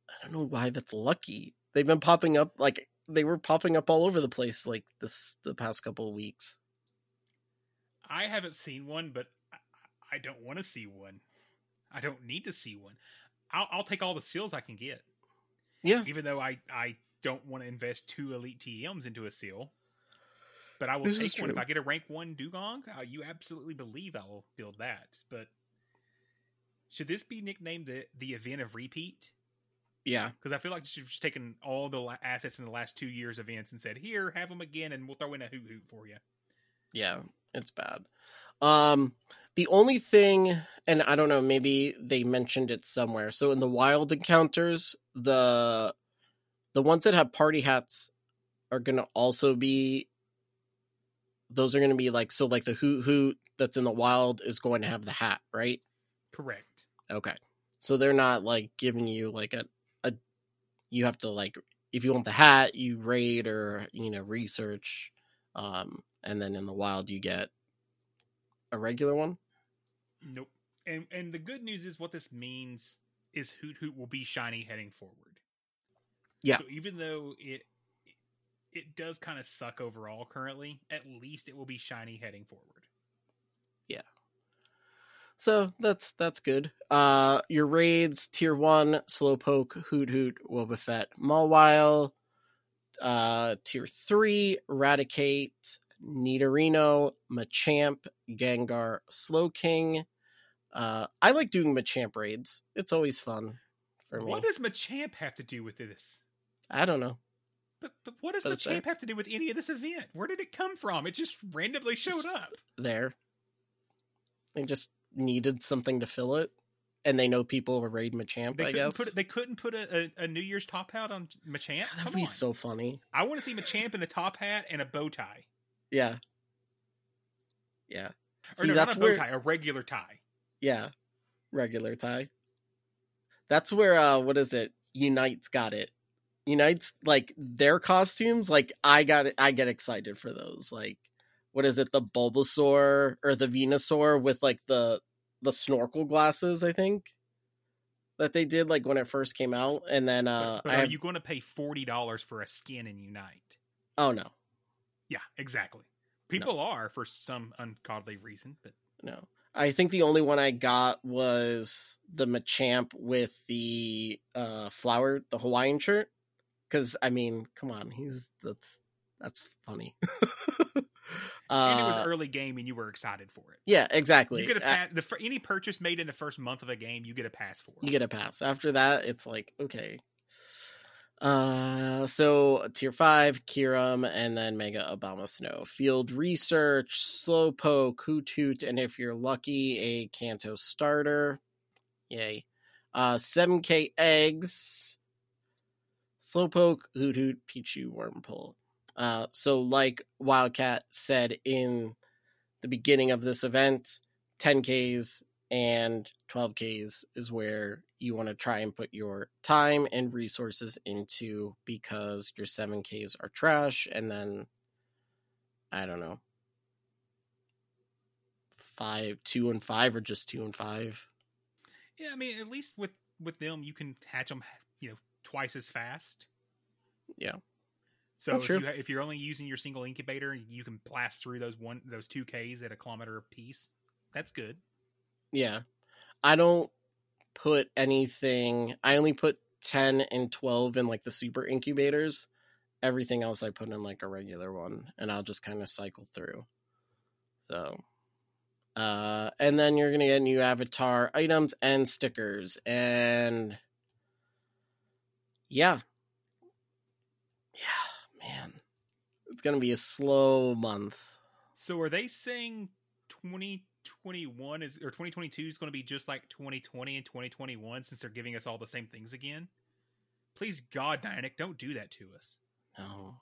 I don't know why that's lucky. They've been popping up, like, they were popping up all over the place, like, this the past couple of weeks. I haven't seen one, but I, I don't want to see one. I don't need to see one. I'll, I'll take all the seals I can get. Yeah. Even though I, I don't want to invest two elite T Ms into a seal. But I will this take one. True. If I get a rank one Dugong, uh, you absolutely believe I will build that. But should this be nicknamed the, the event of repeat? Yeah. Because I feel like you've just taken all the assets from the last two years' events and said, here, have them again, and we'll throw in a hoot hoot for you. Yeah, it's bad. Um, the only thing, and I don't know, maybe they mentioned it somewhere. So in the wild encounters, the the ones that have party hats are going to also be, those are going to be like, so like the hoot hoot that's in the wild is going to have the hat, right? Correct. Okay. So they're not like giving you like a, a you have to like, if you want the hat, you raid or, you know, research. Um, and then in the wild, you get a regular one. Nope. And and the good news is what this means is Hoot Hoot will be shiny heading forward. Yeah. So even though it it does kind of suck overall currently, at least it will be shiny heading forward. Yeah. So that's that's good. Uh, your raids, tier one, Slowpoke, Hoot Hoot, Wobbuffet, Mawile. Uh, tier three, Raticate, Nidorino, Machamp, Gengar, Slowking. Uh, I like doing Machamp raids. It's always fun for me. What does Machamp have to do with this? I don't know. But but what does but Machamp have to do with any of this event? Where did it come from? It just randomly showed just up. There. They just needed something to fill it. And they know people will raid Machamp, they I guess. Put, they couldn't put a, a, a New Year's top hat on Machamp? That would be on. So funny. I want to see Machamp in a top hat and a bow tie. Yeah. Yeah. Or see, no, that's not a bow where... tie, a regular tie. Yeah. Regular tie. That's where, uh, what is it? Unite's got it. Unite's, like, their costumes, like, I got it. I get excited for those. Like, what is it? The Bulbasaur or the Venusaur with, like, the... the snorkel glasses, I think, that they did like when it first came out. And then uh but, but I are have... you going to pay forty dollars for a skin in Unite? Oh no. Yeah, exactly. People no. are for some ungodly reason, but no. I think the only one I got was the Machamp with the uh flower, the Hawaiian shirt, cuz I mean, come on, he's that's that's funny. Uh, and it was early game and you were excited for it. Yeah, exactly. You get a pass, the, any purchase made in the first month of a game, you get a pass for it. You get a pass. After that, it's like, okay. Uh, so tier five, Kyurem, and then Mega Abomasnow. Field Research, Slowpoke, Hoot Hoot, and if you're lucky, a Kanto starter. Yay. Uh, seven K eggs, Slowpoke, Hoot Hoot, Pichu, Wurmple. Uh, so like Wildcat said in the beginning of this event, ten Ks and twelve Ks is where you want to try and put your time and resources into, because your seven Ks are trash. And then, I don't know, five, two and five are just two and five. Yeah, I mean, at least with, with them, you can hatch them, you know, twice as fast. Yeah. So if, you, if you're only using your single incubator, you can blast through those one, those two Ks at a kilometer a piece. That's good. Yeah. I don't put anything. I only put ten and twelve in like the super incubators. Everything else I put in like a regular one, and I'll just kind of cycle through. So Uh, and then you're going to get new avatar items and stickers. And yeah. Yeah, man. It's going to be a slow month. So are they saying twenty twenty-one is, or twenty twenty-two is going to be just like twenty twenty and twenty twenty-one, since they're giving us all the same things again? Please, God, Niantic, don't do that to us. No.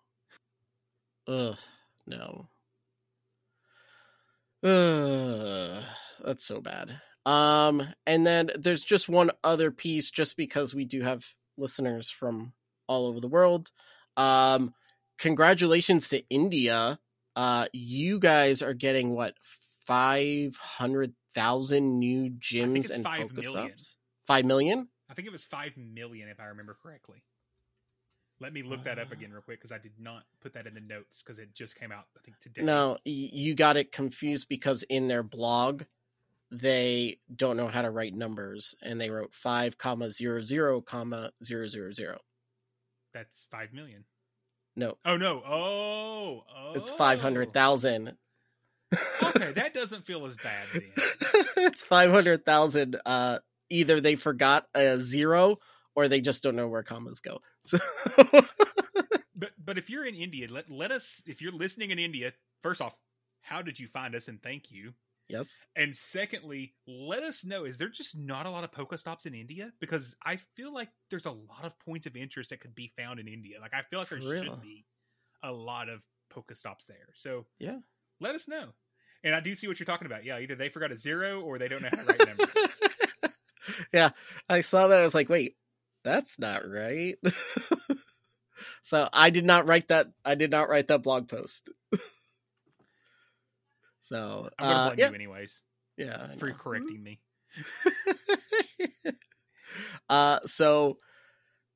Ugh, no. Ugh, that's so bad. Um, and then there's just one other piece, just because we do have listeners from all over the world. Um, congratulations to India. Uh, you guys are getting, what, five hundred thousand new gyms and focus ups? five million? I think it was five million, if I remember correctly. Let me look that up again real quick, because I did not put that in the notes, because it just came out, I think, today. No, you got it confused, because in their blog, they don't know how to write numbers, and they wrote five, zero, zero, zero, zero, zero. That's five million. No. Oh, no. Oh. oh. It's five hundred thousand. Okay, that doesn't feel as bad, then. It's five hundred thousand. Uh, either they forgot a zero, or they just don't know where commas go. So, but but if you're in India, let let us. If you're listening in India, first off, how did you find us? And thank you. Yes. And secondly, let us know. Is there just not a lot of Pokestops in India? Because I feel like there's a lot of points of interest that could be found in India. Like I feel like there For should real. be a lot of Pokestops there. So yeah, let us know. And I do see what you're talking about. Yeah, either they forgot a zero or they don't know how to write numbers. Yeah, I saw that. I was like, wait. That's not right. So I did not write that. I did not write that blog post. So I'm gonna uh, blame yeah. you anyways. Yeah, for correcting me. uh, so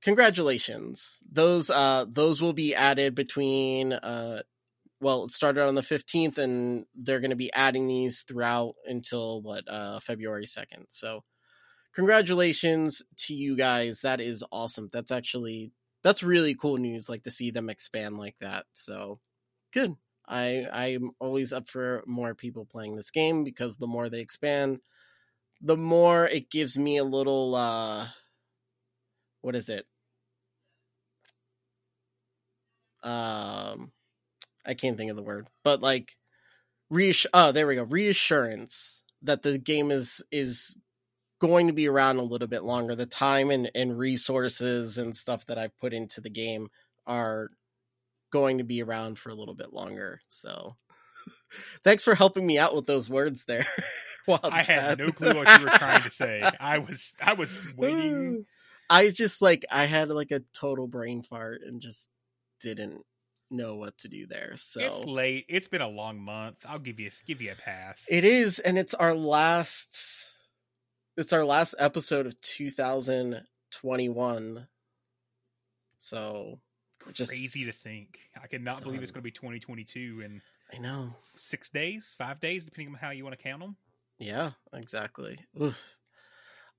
congratulations. Those uh, those will be added between. Uh, well, it started on the fifteenth, and they're going to be adding these throughout until what uh, February second. So. Congratulations to you guys. That is awesome. That's actually, that's really cool news, like to see them expand like that. So good. I, I'm always up for more people playing this game, because the more they expand, the more it gives me a little, uh, what is it? Um, I can't think of the word, but like reassur- oh, there we go. reassurance that the game is, is, going to be around a little bit longer. The time and, and resources and stuff that I've put into the game are going to be around for a little bit longer. So thanks for helping me out with those words there. I had no clue what you were trying to say. I was, I was waiting. I just like, I had like a total brain fart and just didn't know what to do there. So it's late. It's been a long month. I'll give you, give you a pass. It is. And it's our last, It's our last episode of two thousand twenty-one. So just crazy to think. I cannot done. believe it's going to be twenty twenty-two in I know. six days, five days, depending on how you want to count them. Yeah, exactly. Oof.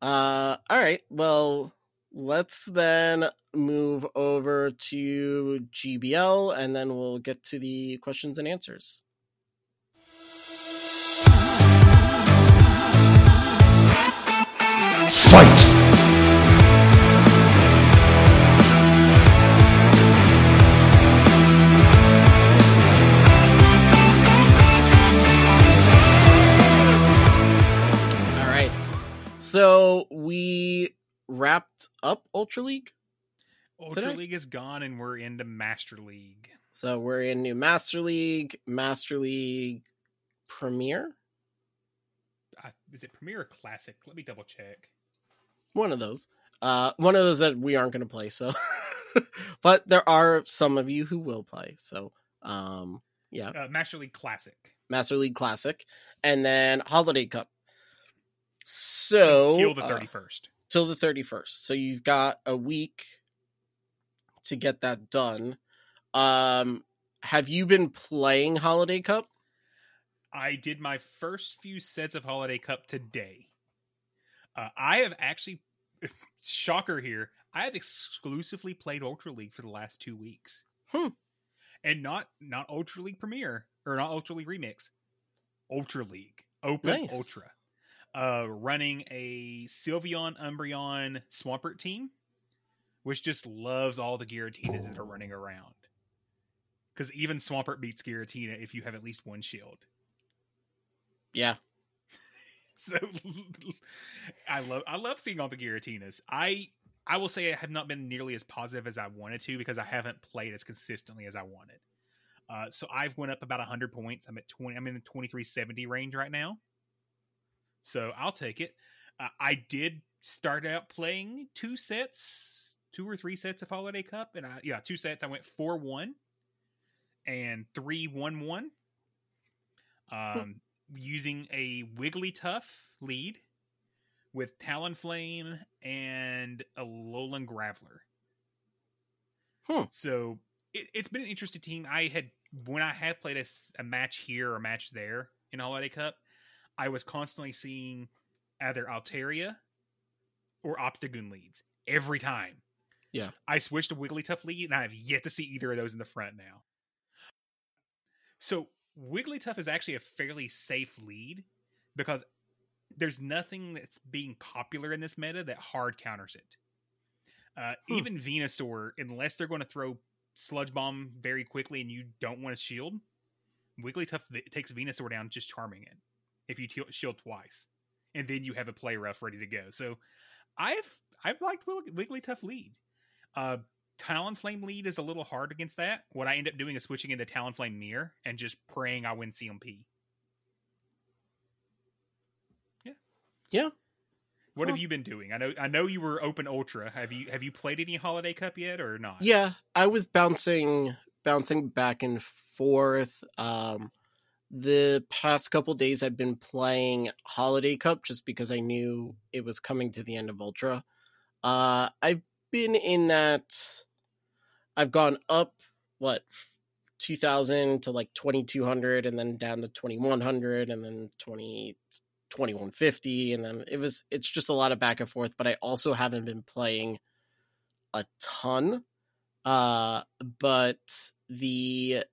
Uh, all right. Well, let's then move over to G B L, and then we'll get to the questions and answers. Fight. All right. So we wrapped up Ultra League. Ultra today. League is gone, and we're into Master League. So we're in new Master League, Master League Premier. Uh, is it Premier or Classic? Let me double check. One of those, uh, one of those that we aren't going to play. So, but there are some of you who will play. So, um, yeah, uh, Master League Classic, Master League Classic, and then Holiday Cup. So till the thirty-first, uh, till the thirty-first. So you've got a week to get that done. Um, have you been playing Holiday Cup? I did my first few sets of Holiday Cup today. Uh, I have actually, shocker here, I have exclusively played Ultra League for the last two weeks. Hmm. And not, not Ultra League Premier, or not Ultra League Remix. Ultra League. Open nice. Ultra. Uh, running a Sylveon, Umbreon, Swampert team, which just loves all the Giratinas that are running around. Because even Swampert beats Giratina if you have at least one shield. Yeah. So I love I love seeing all the Giratinas. I I will say I have not been nearly as positive as I wanted to because I haven't played as consistently as I wanted. Uh, so I've went up about one hundred points. I'm at twenty. I'm in the twenty-three seventy range right now. So I'll take it. Uh, I did start out playing two sets, two or three sets of Holiday Cup, and I yeah two sets. I went four one and three one one. Um. Using a Wigglytuff lead with Talonflame and a Alolan Graveler. Huh. So it, it's been an interesting team. I had, when I have played a, a match here or a match there in Holiday Cup, I was constantly seeing either Altaria or Obstagoon leads every time. Yeah. I switched to Wigglytuff lead and I have yet to see either of those in the front now. So Wigglytuff is actually a fairly safe lead because there's nothing that's being popular in this meta that hard counters it. Uh, hmm. Even Venusaur, unless they're going to throw Sludge Bomb very quickly and you don't want to shield, Wigglytuff takes Venusaur down just charming it if you t- shield twice. And then you have a play rough ready to go. So I've I've liked Wigglytuff lead. Uh, Talonflame lead is a little hard against that. What I end up doing is switching into Talonflame Mirror and just praying I win C M P. Yeah. Yeah. What well, have you been doing? I know I know you were Open Ultra. Have you have you played any Holiday Cup yet or not? Yeah, I was bouncing bouncing back and forth. Um, the past couple days I've been playing Holiday Cup just because I knew it was coming to the end of Ultra. Uh, I've been in that I've gone up what two thousand to like twenty-two hundred and then down to twenty-one hundred and then twenty, twenty-one fifty and then it was it's just a lot of back and forth, but I also haven't been playing a ton. Uh but the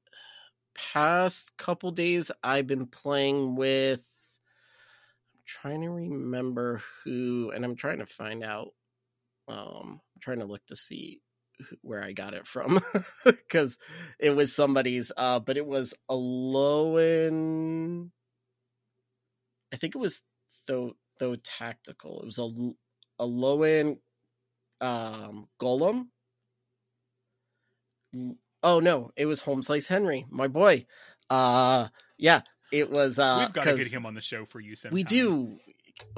past couple days I've been playing with I'm trying to remember who and I'm trying to find out um I'm trying to look to see where I got it from because it was somebody's uh but it was Alolan I think it was though though tactical it was a Alolan um Golem oh no it was Home Slice Henry my boy uh yeah it was uh we've got to get him on the show for you sometime. We do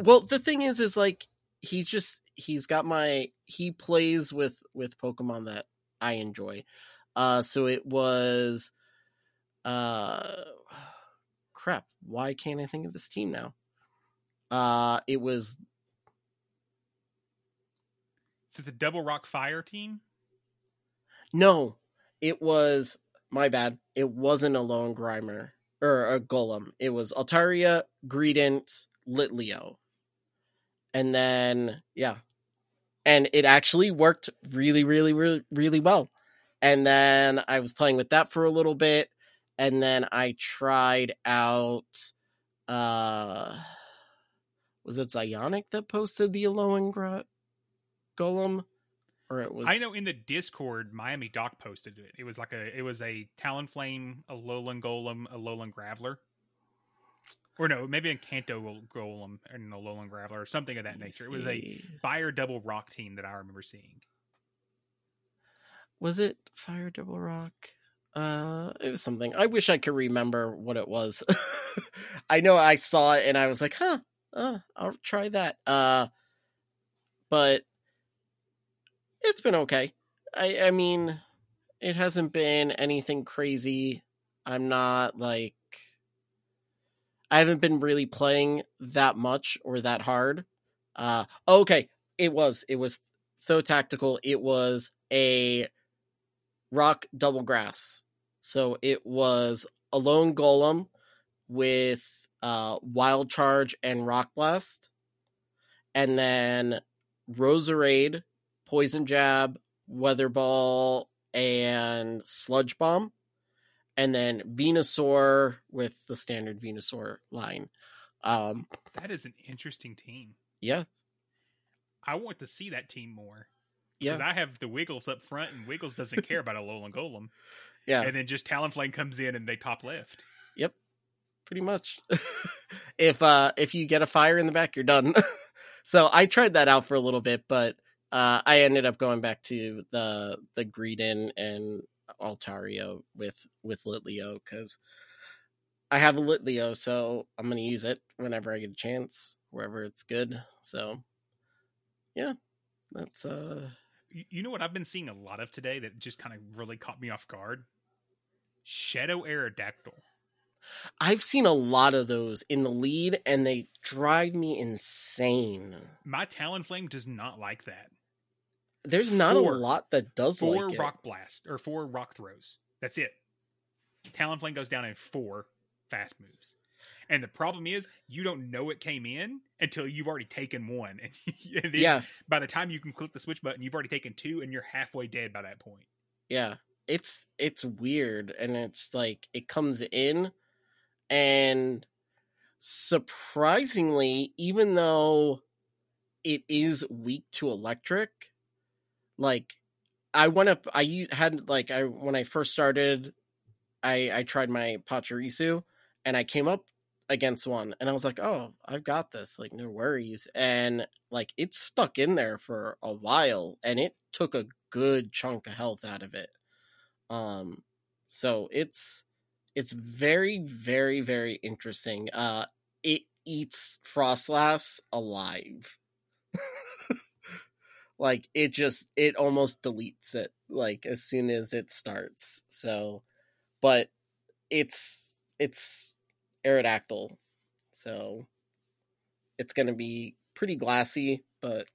well the thing is is like he just he's got my he plays with with Pokemon that I enjoy uh so it was uh crap why can't I think of this team now uh it was is it the Double Rock Fire team no it was my bad it wasn't a Lone Grimer or a Golem it was Altaria Greedent Litleo and then yeah and it actually worked really, really, really, really well. And then I was playing with that for a little bit. And then I tried out, uh, was it Zionic that posted the Alolan Gra- Golem? Or it was, I know in the Discord, Miami Doc posted it. It was like a, it was a Talonflame, Alolan Golem, Alolan Graveler. Or no, maybe a Kanto Golem and a Alolan Graveler or something of that nature. It was a Fire Double Rock team that I remember seeing. Was it Fire Double Rock? Uh, it was something. I wish I could remember what it was. I know I saw it and I was like, huh, uh, I'll try that. Uh, but it's been okay. I, I mean, it hasn't been anything crazy. I'm not like... I haven't been really playing that much or that hard. Uh, okay, it was. It was so tactical. It was a rock double grass. So it was a Lone Golem with uh, Wild Charge and Rock Blast. And then Roserade, Poison Jab, Weather Ball, and Sludge Bomb. And then Venusaur with the standard Venusaur line. Um, that is an interesting team. Yeah. I want to see that team more. Yeah. Because I have the Wiggles up front, and Wiggles doesn't care about a Alolan Golem. Yeah. And then just Talonflame comes in, and they top left. Yep. Pretty much. If uh, if you get a fire in the back, you're done. So I tried that out for a little bit, but uh, I ended up going back to the the Greedon and Altaria with, with Litleo, because I have a Litleo, so I'm going to use it whenever I get a chance, wherever it's good. So, yeah, that's... uh. You know what I've been seeing a lot of today that just kind of really caught me off guard? Shadow Aerodactyl. I've seen a lot of those in the lead, and they drive me insane. My Talonflame does not like that. There's not four, a lot that does four like it. Four rock blasts, or four rock throws. That's it. Talonflame goes down in four fast moves. And the problem is, you don't know it came in until you've already taken one. And, and then yeah. by the time you can click the switch button, you've already taken two, and you're halfway dead by that point. Yeah. It's, it's weird, and it's like, it comes in, and surprisingly, even though it is weak to electric, like, I went up, I had, like, I when I first started, I, I tried my Pachirisu, and I came up against one, and I was like, oh, I've got this, like, no worries. And, like, it stuck in there for a while, and it took a good chunk of health out of it. Um, so it's, it's very, very, very interesting. Uh, it eats Frostlass alive. Like, it just, it almost deletes it, like, as soon as it starts. So, but it's, it's Aerodactyl. So it's going to be pretty glassy, but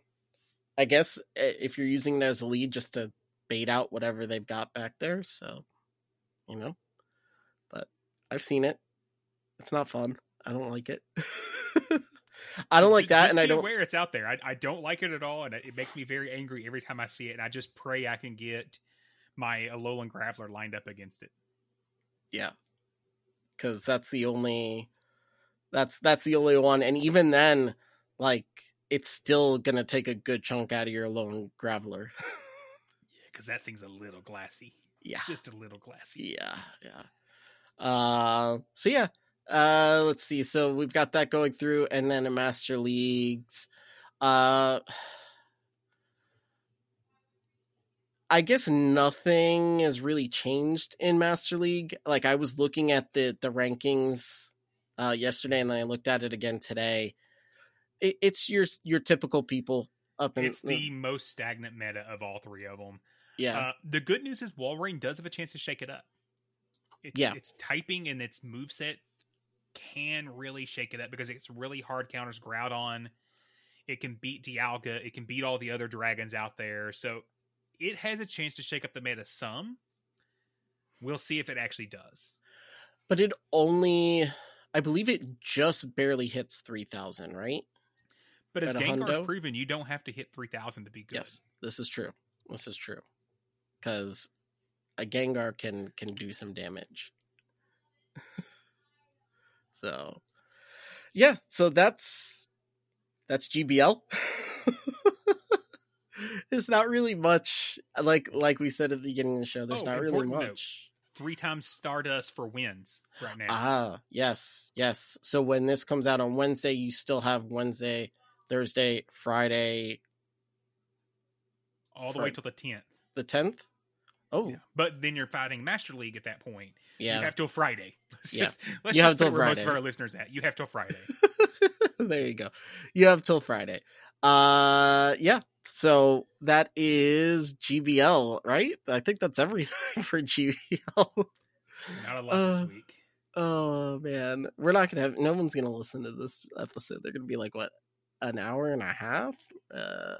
I guess if you're using it as a lead, just to bait out whatever they've got back there. So, you know, but I've seen it. It's not fun. I don't like it. I don't like that, and I don't aware it's out there. I, I don't like it at all, and it makes me very angry every time I see it. And I just pray I can get my Alolan Graveler lined up against it. Yeah, because that's the only that's that's the only one, and even then, like, it's still gonna take a good chunk out of your Alolan Graveler. Yeah, because that thing's a little glassy. Yeah, just a little glassy. Yeah, yeah. Uh, so yeah. Uh, let's see. So we've got that going through, and then in Master Leagues, uh, I guess nothing has really changed in Master League. Like, I was looking at the, the rankings, uh, yesterday, and then I looked at it again today. It, it's your, your typical people up in it's the uh, most stagnant meta of all three of them. Yeah. Uh, the good news is Walrein does have a chance to shake it up. It's, yeah. It's typing and its moveset can really shake it up, because it's really hard counters Groudon. It can beat Dialga. It can beat all the other dragons out there. So it has a chance to shake up the meta some. We'll see if it actually does. But it only, I believe it just barely hits three thousand, right? But as Gengar's proven, you don't have to hit three thousand to be good. Yes, this is true. This is true. Because a Gengar can, can do some damage. So, yeah, so that's, that's G B L. It's not really much, like, like we said at the beginning of the show, there's oh, not really much. Note, three times Stardust for wins right now. Ah, yes, yes. So when this comes out on Wednesday, you still have Wednesday, Thursday, Friday. All the Friday. way till the tenth. The tenth? Oh, yeah. But then you're fighting Master League at that point. Yeah. You have till Friday. Let's yeah. just, let's you just put where Friday. Most of our listeners at. You have till Friday. There you go. You have till Friday. Uh, yeah. So that is G B L, right? I think that's everything for G B L. Not a lot uh, this week. Oh, man. We're not going to have, no one's going to listen to this episode. They're going to be like, what? An hour and a half? Uh,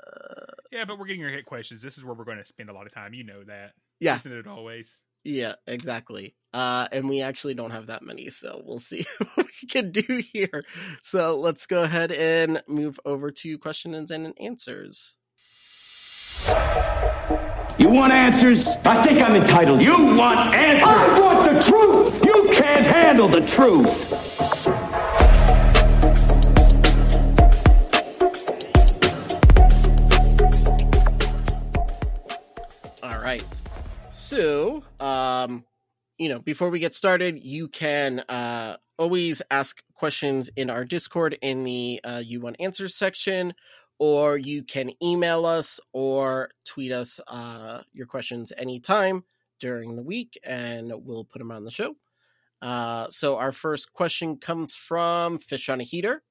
yeah, but we're getting your hit questions. This is where we're going to spend a lot of time. You know that. Yeah. Isn't it always? Yeah, exactly. Uh, and we actually don't have that many, so we'll see what we can do here. So let's go ahead and move over to questions and answers. You want answers? I think I'm entitled. You want answers? I want the truth! You can't handle the truth! um, you know, before we get started, you can uh, always ask questions in our Discord in the uh, You Want Answers section, or you can email us or tweet us uh, your questions anytime during the week, and we'll put them on the show. Uh, so our first question comes from Fish on a Heater,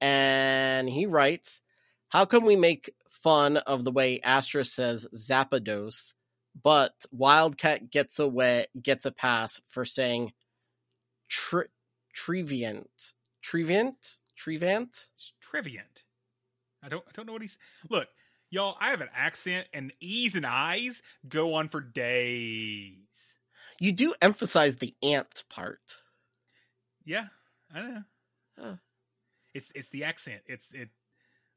and he writes, how can we make fun of the way Astra says Zapdos, but Wildcat gets away, gets a pass for saying tri- Treviant, Treviant, Treviant, Treviant. I don't, I don't know what he's. Look, y'all, I have an accent, and E's and I's go on for days. You do emphasize the ant part. Yeah, I don't know. Huh. It's it's the accent. It's it.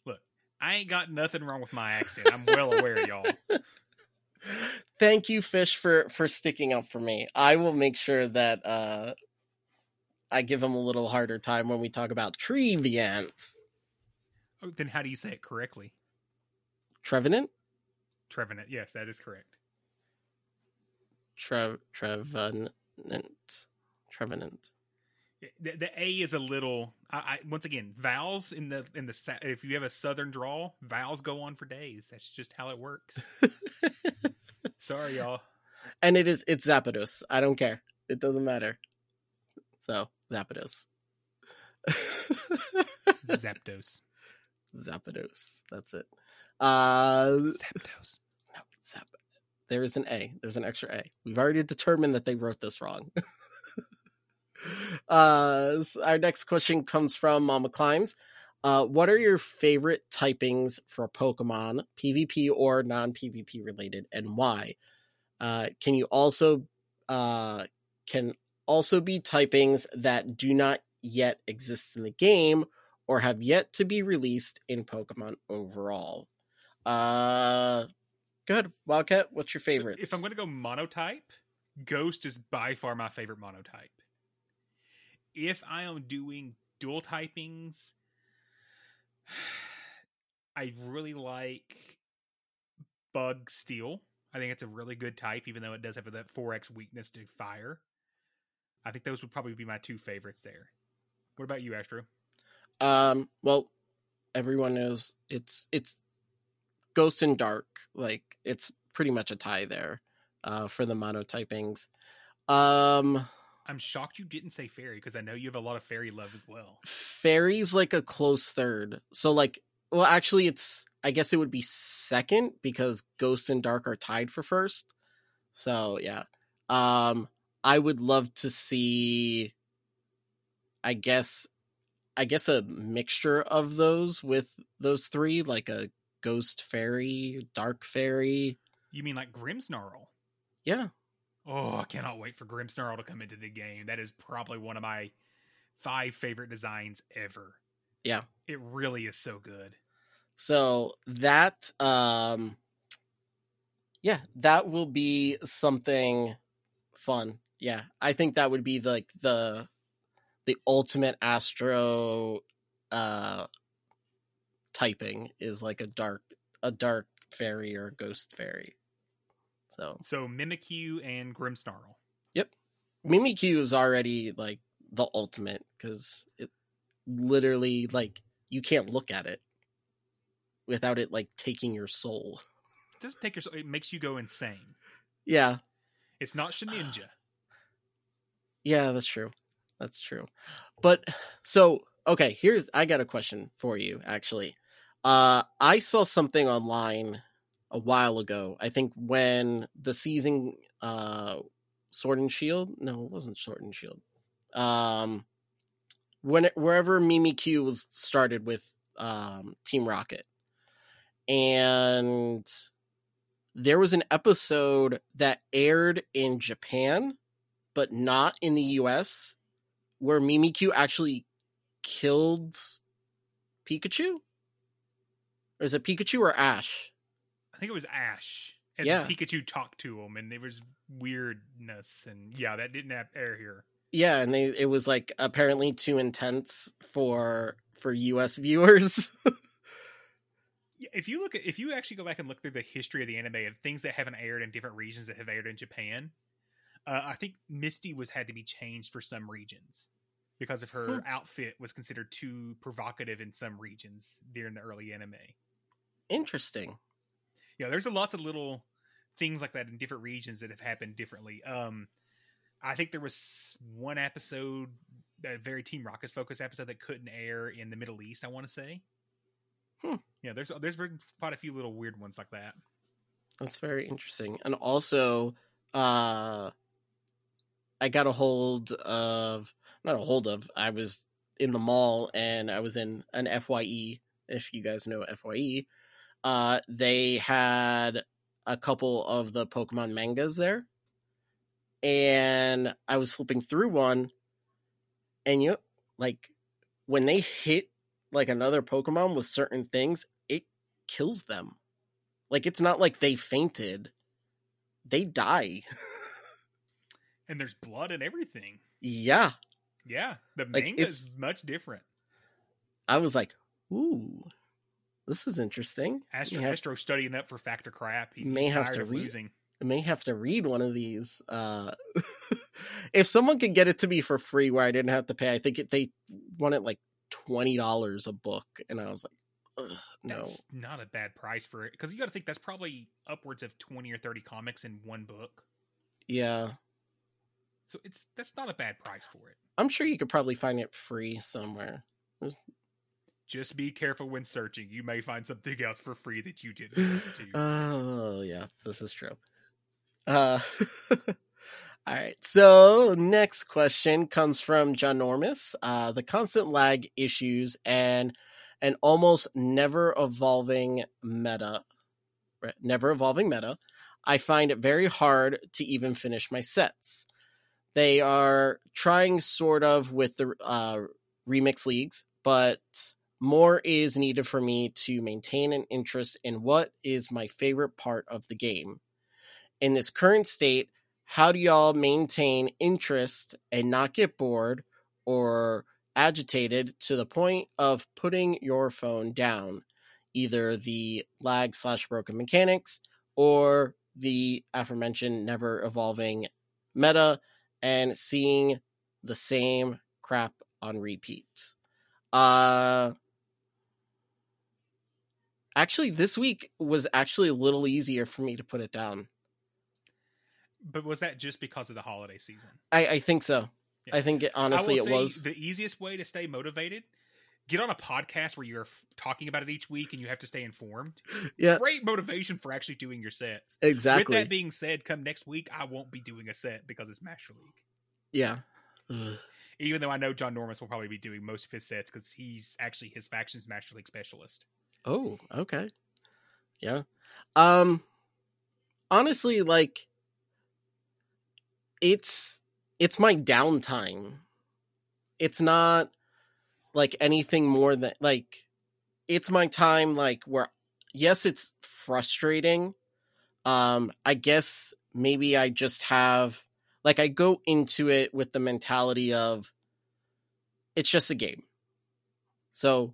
Look, I ain't got nothing wrong with my accent. I'm well aware, y'all. Thank you, Fish, for, for sticking up for me. I will make sure that uh, I give him a little harder time when we talk about Treviant. Oh, then how do you say it correctly? Trevenant? Trevenant, yes, that is correct. Tre- Trevenant. Trevenant. The, the A is a little... I, I, once again, vowels in the... in the if you have a southern drawl, vowels go on for days. That's just how it works. Sorry, y'all. And it is, it's Zapdos. I don't care. It doesn't matter. So, Zapdos. Zapdos. Zapdos. That's it. Uh, Zapdos. No, Zap. There is an A. There's an extra A. We've already determined that they wrote this wrong. Uh, so our next question comes from Mama Climbs. Uh, what are your favorite typings for Pokemon, PvP or non-PvP related, and why? Uh, can you also uh, can also be typings that do not yet exist in the game or have yet to be released in Pokemon overall? Uh, good, Wildcat. What's your favorite? So if I'm going to go monotype, Ghost is by far my favorite monotype. If I am doing dual typings, I really like Bug Steel. I think it's a really good type, even though it does have that four x weakness to fire. I think those would probably be my two favorites there. What about you, Astro? Um, well, everyone knows it's it's Ghost and Dark. Like, it's pretty much a tie there uh, for the monotypings. Um... I'm shocked you didn't say fairy, because I know you have a lot of fairy love as well. Fairy's like a close third. So like, well, actually it's, I guess it would be second, because Ghost and Dark are tied for first. So yeah, um, I would love to see, I guess, I guess a mixture of those with those three, like a Ghost Fairy, Dark Fairy. You mean like Grimmsnarl? Yeah. Oh, I cannot wait for Grimmsnarl to come into the game. That is probably one of my five favorite designs ever. Yeah. It really is so good. So that, um, yeah, that will be something fun. Yeah. I think that would be like the, the ultimate Astro, uh, typing is like a dark, a dark fairy or a ghost fairy. So. so Mimikyu and Grimmsnarl. Yep. Mimikyu is already like the ultimate, because it literally, like, you can't look at it without it like taking your soul. It doesn't take your soul. It makes you go insane. Yeah. It's not Sheninja. Yeah, that's true. That's true. But so, okay, here's, I got a question for you, actually. Uh, I saw something online a while ago, I think when the season uh Sword and Shield, no, it wasn't Sword and Shield. Um, when it, wherever Mimikyu was started with um Team Rocket, and there was an episode that aired in Japan, but not in the U S, where Mimikyu actually killed Pikachu. Or is it Pikachu or Ash? I think it was Ash, and yeah. Pikachu talked to him, and there was weirdness, and yeah, that didn't have air here. Yeah, and they, it was like apparently too intense for for U S viewers. If you look at, if you actually go back and look through the history of the anime of things that haven't aired in different regions that have aired in Japan, Uh, I think Misty was had to be changed for some regions because of her hmm. outfit was considered too provocative in some regions during the early anime. Interesting. Yeah, there's a lots of little things like that in different regions that have happened differently. Um, I think there was one episode, a very Team Rocket's focus episode that couldn't air in the Middle East, I want to say. Hmm. Yeah, there's there's been quite a few little weird ones like that. That's very interesting. And also, uh, I got a hold of, not a hold of, I was in the mall and I was in an F Y E, if you guys know F Y E. Uh, they had a couple of the Pokemon mangas there. And I was flipping through one. And you know, like when they hit like another Pokemon with certain things, it kills them. Like, it's not like they fainted. They die. And there's blood and everything. Yeah. Yeah. The manga like is much different. I was like, ooh, this is interesting. Astro, have, Astro studying up for Factor Crap. He may have to read, losing. may have to read one of these. Uh, if someone could get it to me for free where I didn't have to pay, I think it, they wanted like twenty dollars a book. And I was like, Ugh, that's no. not a bad price for it, because you got to think that's probably upwards of twenty or thirty comics in one book. Yeah, so it's that's not a bad price for it. I'm sure you could probably find it free somewhere. Just be careful when searching. You may find something else for free that you didn't want to. Oh yeah, this is true. Uh, all right. So next question comes from Johnormous. Uh, the constant lag issues and an almost never evolving meta, never evolving meta. I find it very hard to even finish my sets. They are trying sort of with the uh, remix leagues, but more is needed for me to maintain an interest in what is my favorite part of the game. In this current state, how do y'all maintain interest and not get bored or agitated to the point of putting your phone down, either the lag slash broken mechanics or the aforementioned never evolving meta and seeing the same crap on repeat? Uh, actually this week was actually a little easier for me to put it down. But was that just because of the holiday season? I, I think so. Yeah. I think, it, honestly, I will it say was... The easiest way to stay motivated, get on a podcast where you're f- talking about it each week and you have to stay informed. Yeah. Great motivation for actually doing your sets. Exactly. With that being said, come next week, I won't be doing a set because it's Master League. Yeah. Ugh. Even though I know Johnormous will probably be doing most of his sets because he's actually his faction's Master League specialist. Oh, okay. Yeah. Um. Honestly, like, it's... it's my downtime. It's not like anything more than like, it's my time. Like where, yes, it's frustrating. Um, I guess maybe I just have like, I go into it with the mentality of it's just a game. So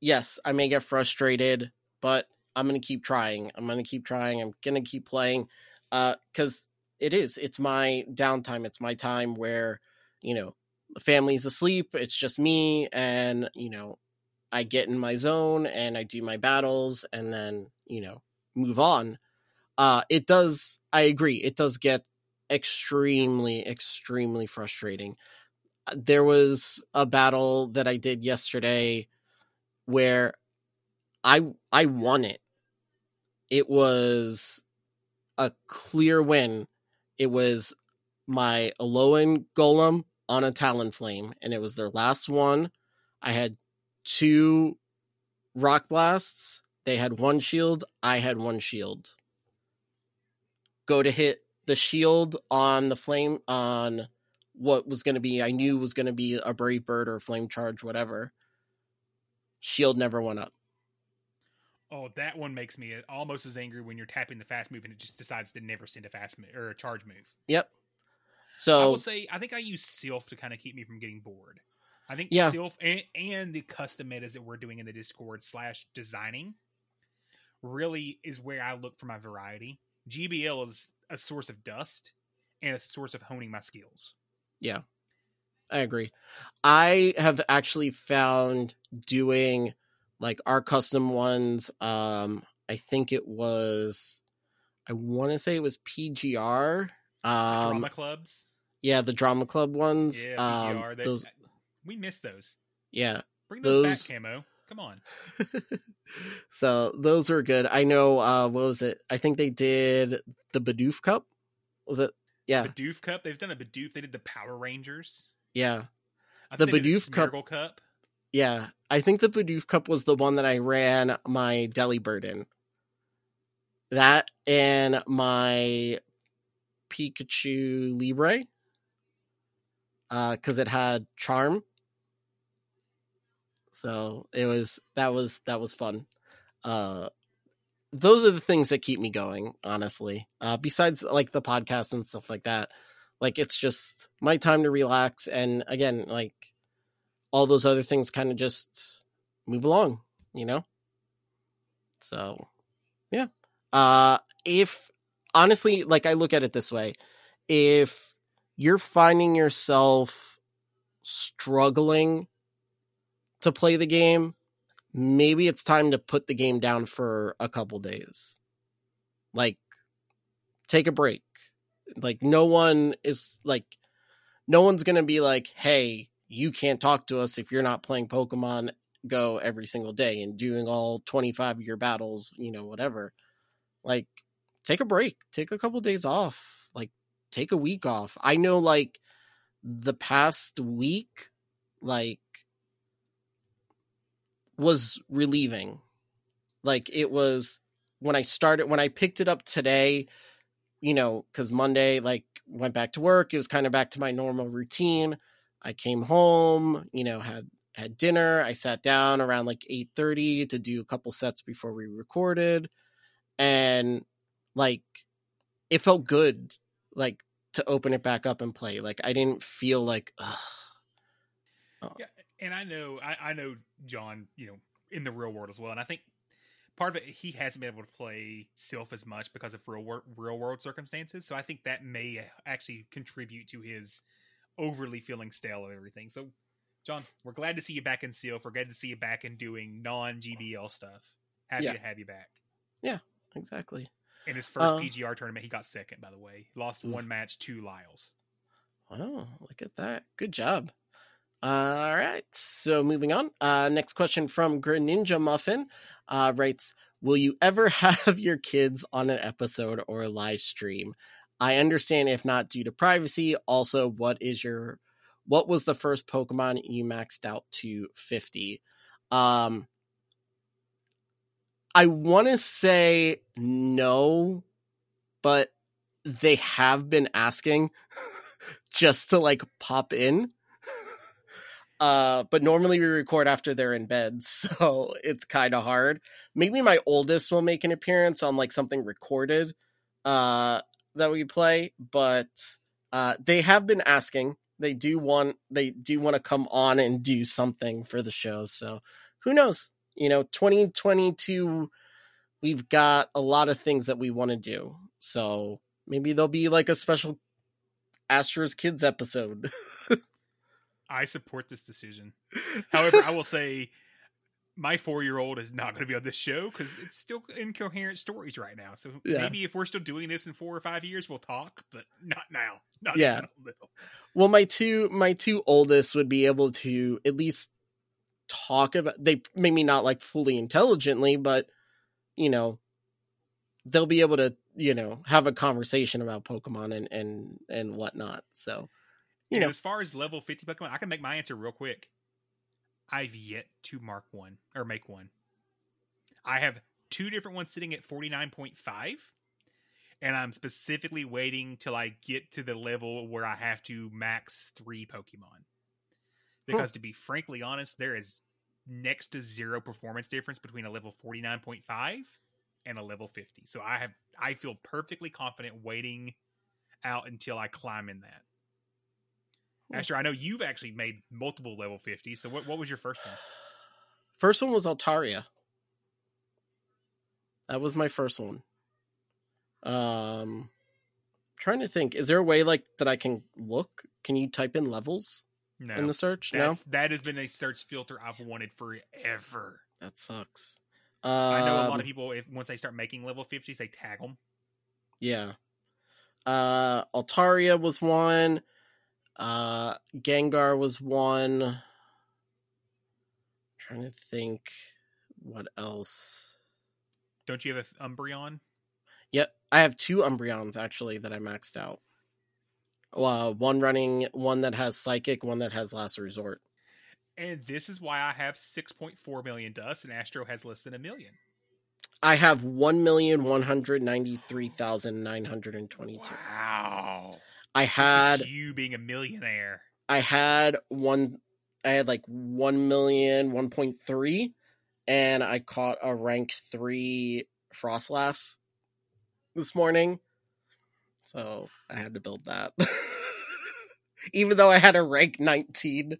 yes, I may get frustrated, but I'm going to keep trying. I'm going to keep trying. I'm going to keep playing. Uh, cause It is. It's my downtime. It's my time where, you know, the family's asleep. It's just me. And, you know, I get in my zone and I do my battles and then, you know, move on. Uh, it does. I agree. It does get extremely, extremely frustrating. There was a battle that I did yesterday where I, I won it. It was a clear win. It was my Alolan Golem on a Talonflame, and it was their last one. I had two Rock Blasts. They had one shield. I had one shield. Go to hit the shield on the flame on what was going to be, I knew was going to be a Brave Bird or Flame Charge, whatever. Shield never went up. Oh, that one makes me almost as angry when you're tapping the fast move and it just decides to never send a fast move or a charge move. Yep. So I will say, I think I use Silph to kind of keep me from getting bored. I think yeah. Silph and, and the custom metas that we're doing in the Discord slash designing really is where I look for my variety. G B L is a source of dust and a source of honing my skills. Yeah, I agree. I have actually found doing like our custom ones. Um, I think it was, I want to say it was P G R. Um, drama clubs. Yeah, the drama club ones. Yeah, P G R. Um, they, those, we missed those. Yeah. Bring those, those back, Camo. Come on. So those were good. I know, uh, what was it? I think they did the Bidoof Cup. Was it? Yeah. Bidoof Cup. They've done a Bidoof. They did the Power Rangers. Yeah. I think the Bidoof Cup. Cup. Yeah. I think the Bidoof Cup was the one that I ran my Delibird in. That and my Pikachu Libre. Uh, because it had Charm. So it was, that was, that was fun. Uh, those are the things that keep me going, honestly. Uh, besides like the podcast and stuff like that, like it's just my time to relax. And again, like all those other things kind of just move along, you know? So yeah. Uh, if honestly, like I look at it this way, if you're finding yourself struggling to play the game, maybe it's time to put the game down for a couple days. Like, take a break. Like, no one is like, no one's going to be like, hey, you can't talk to us if you're not playing Pokemon Go every single day and doing all twenty-five of your battles, you know, whatever. Like, take a break. Take a couple days off. Like, take a week off. I know, like, the past week, like, was relieving. Like it was when I started, when I picked it up today, you know, because Monday, like, went back to work. It was kind of back to my normal routine. I came home, you know, had had dinner. I sat down around like eight thirty to do a couple sets before we recorded, and like it felt good, like to open it back up and play. Like I didn't feel like ugh. Oh. Yeah. And I know, I, I know John, you know, in the real world as well. And I think part of it, he hasn't been able to play Silph as much because of real world, real world circumstances. So I think that may actually contribute to his overly feeling stale of everything. So John, we're glad to see you back in Silph. We're glad to see you back in doing non-G B L stuff. Happy yeah. to have you back. Yeah, exactly. In his first um, P G R tournament, he got second, by the way. Lost oof. one match to Lyles. Wow, look at that. Good job. All right, so moving on. Uh, next question from Greninja Muffin uh, writes, will you ever have your kids on an episode or live stream? I understand if not due to privacy. Also, what is your, what was the first Pokemon you maxed out to fifty? Um, I want to say no, but they have been asking just to like pop in. Uh, but normally we record after they're in bed, so it's kind of hard. Maybe my oldest will make an appearance on like something recorded, uh, that we play, but, uh, they have been asking, they do want, they do want to come on and do something for the show. So who knows, you know, twenty twenty-two, we've got a lot of things that we want to do. So maybe there'll be like a special Astro's Kids episode. I support this decision. However, I will say my four-year-old is not going to be on this show because it's still incoherent stories right now. So yeah. Maybe if we're still doing this in four or five years, we'll talk, but not now. Not yeah. Now. Well, my two, my two oldest would be able to at least talk about, they maybe not like fully intelligently, but you know, they'll be able to, you know, have a conversation about Pokemon and, and, and whatnot. So, you know, as far as level fifty Pokemon, I can make my answer real quick. I've yet to mark one or make one. I have two different ones sitting at forty-nine point five, and I'm specifically waiting till I get to the level where I have to max three Pokemon. Because huh. to be frankly honest, there is next to zero performance difference between a level forty-nine point five and a level fifty. So I have, I feel perfectly confident waiting out until I climb in that. Asher, I know you've actually made multiple level fifties, so what, what was your first one? First one was Altaria. That was my first one. Um, trying to think, is there a way like that I can look? Can you type in levels no, in the search? No, that has been a search filter I've wanted forever. That sucks. Um, I know a lot of people, if once they start making level fifties, they tag them. Yeah. Uh, Altaria was one. Uh, Gengar was one. I'm trying to think what else. Don't you have an Umbreon? Yep. I have two Umbreons actually that I maxed out. Uh, one running, one that has Psychic, one that has Last Resort. And this is why I have six point four million dust and Astro has less than a million. I have one million one hundred ninety-three thousand nine hundred twenty-two. Wow. I had you being a millionaire. I had one. I had like one million, one point three, and I caught a rank three Frostlass this morning. So I had to build that. Even though I had a rank nineteen.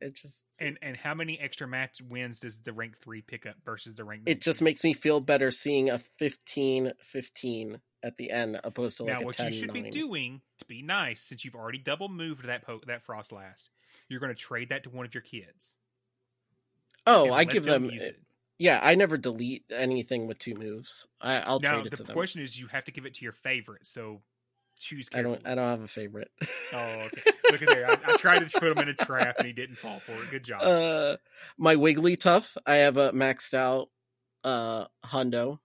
It just and and how many extra match wins does the rank three pick up versus the rank nineteen? It just makes me feel better seeing a fifteen fifteen at the end opposed to like now, a what ten, you should nine. Be doing to be nice, since you've already double moved that po- that Frostlass, you're going to trade that to one of your kids. Oh, I give them. them it. Yeah, I never delete anything with two moves. I, I'll now, trade it to them. Now the question is, you have to give it to your favorite. So. Choose carefully. I don't. I don't have a favorite. Oh, okay. Look at there. I, I tried to put him in a trap, and he didn't fall for it. Good job. Uh, my Wigglytuff. I have a maxed out uh, Hundo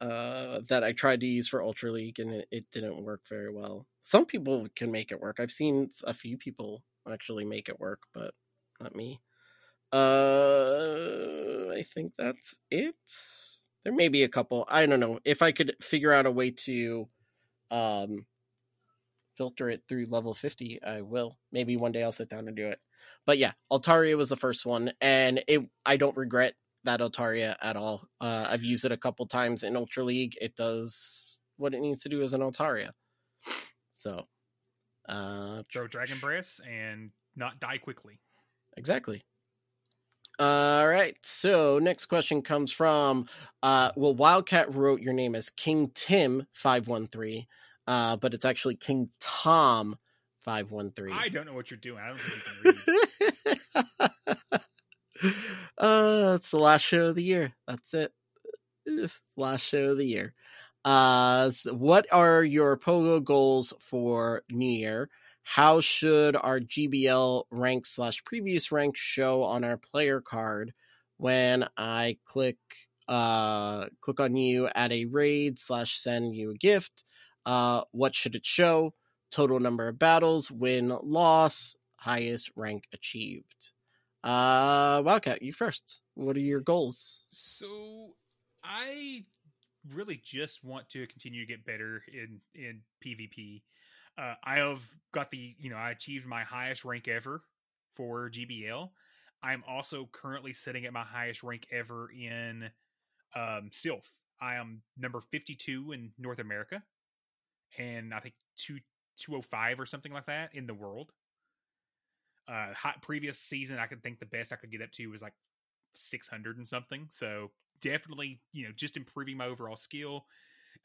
uh, that I tried to use for Ultra League, and it, it didn't work very well. Some people can make it work. I've seen a few people actually make it work, but not me. Uh, I think that's it. There may be a couple. I don't know if I could figure out a way to. Um, filter it through level fifty. I will. Maybe one day I'll sit down and do it. But yeah, Altaria was the first one, and it. I don't regret that Altaria at all. Uh, I've used it a couple times in Ultra League. It does what it needs to do as an Altaria. So, uh, throw Dragon Breath and not die quickly. Exactly. All right. So next question comes from, uh, well, Wildcat wrote your name as King Tim five one three, uh, but it's actually King Tom five one three. I don't know what you're doing. I don't think you can read. uh, it's the last show of the year. That's it. It's the last show of the year. Uh, so what are your Pogo goals for New Year? How should our G B L rank slash previous rank show on our player card when I click uh click on you at a raid slash send you a gift? Uh, what should it show? Total number of battles, win, loss, highest rank achieved. Uh, Wildcat, you first. What are your goals? So I really just want to continue to get better in, in PvP. Uh, I have got the, you know, I achieved my highest rank ever for G B L. I'm also currently sitting at my highest rank ever in um, Silph. I am number fifty-two in North America, and I think two oh five or something like that in the world. Uh, hot previous season, I could think the best I could get up to was like six hundred and something. So definitely, you know, just improving my overall skill,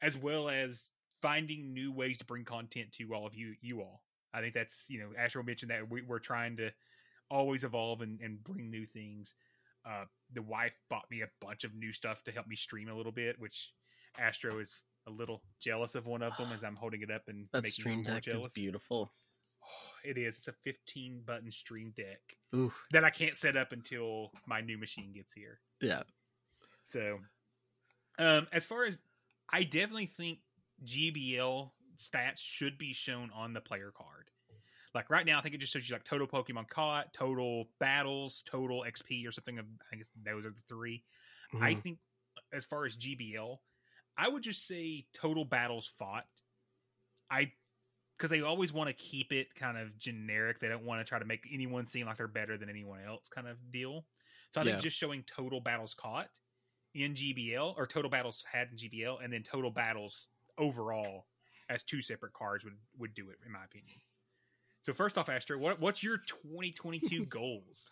as well as finding new ways to bring content to all of you, you all. I think that's, you know, Astro mentioned that we, we're trying to always evolve and, and bring new things. Uh, the wife bought me a bunch of new stuff to help me stream a little bit, which Astro is a little jealous of one of them as I'm holding it up and that making stream deck jealous. Is beautiful. Oh, it is. It's a fifteen button stream deck. Oof. That I can't set up until my new machine gets here. Yeah. So, um, as far as I definitely think G B L stats should be shown on the player card. Like right now, I think it just shows you like total Pokemon caught, total battles, total X P or something. I think it's, those are the three. Mm-hmm. I think as far as G B L, I would just say total battles fought. I, because they always want to keep it kind of generic. They don't want to try to make anyone seem like they're better than anyone else kind of deal. So I yeah. think just showing total battles caught in G B L, or total battles had in G B L, and then total battles overall as two separate cards would would do it, in my opinion. So first off, Astro, what what's your twenty twenty-two goals?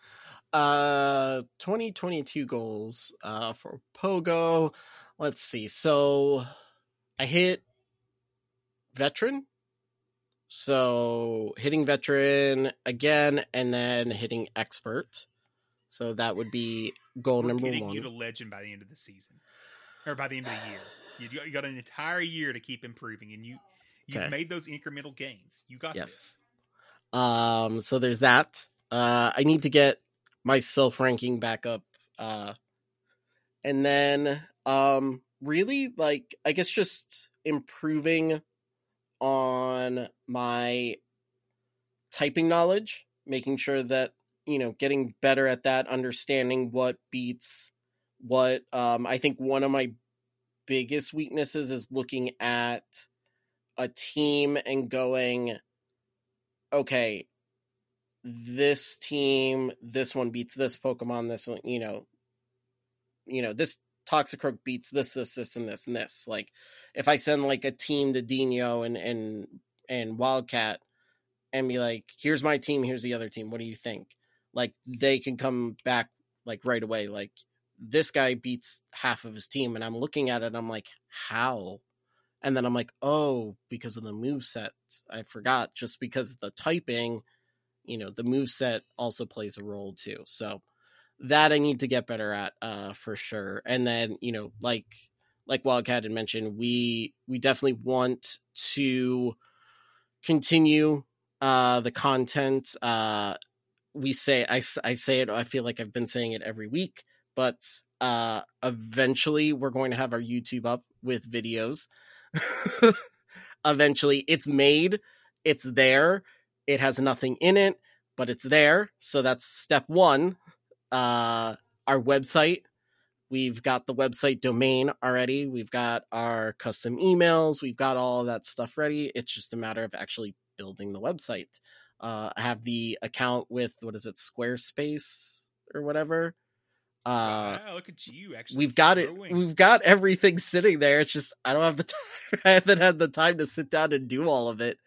uh twenty twenty-two goals uh for Pogo, let's see. So I hit veteran. So hitting veteran again, and then hitting expert. So that would be goal We're number getting one. You to legend by the end of the season, or by the end of the year. You got an entire year to keep improving, and you you've okay. made those incremental gains. You got yes. this. Um. So there's that. Uh. I need to get my self ranking back up. Uh. And then um. Really, like, I guess just improving on my typing knowledge, making sure that, you know, getting better at that, understanding what beats what. um I think one of my biggest weaknesses is looking at a team and going, okay, this team, this one beats this Pokemon, this one, you know, you know, this Toxicroak beats this, this, this, and this, and this. Like, if I send, like, a team to Dino and and and Wildcat and be like, here's my team, here's the other team, what do you think? Like, they can come back, like, right away. Like, this guy beats half of his team, and I'm looking at it, and I'm like, how? And then I'm like, oh, because of the moveset. I forgot, just because of the typing, you know, the moveset also plays a role, too. So that I need to get better at, uh, for sure. And then, you know, like, like Wildcat had mentioned, we, we definitely want to continue, uh, the content. Uh, we say, I, I say it, I feel like I've been saying it every week, but, uh, eventually we're going to have our YouTube up with videos. Eventually it's made, it's there. It has nothing in it, but it's there. So that's step one. Uh, our website, we've got the website domain already. We've got our custom emails. We've got all that stuff ready. It's just a matter of actually building the website. Uh, I have the account with, what is it? Squarespace or whatever. Uh, wow, look at you. Actually, we've got growing. it. We've got everything sitting there. It's just, I don't have the time. I haven't had the time to sit down and do all of it.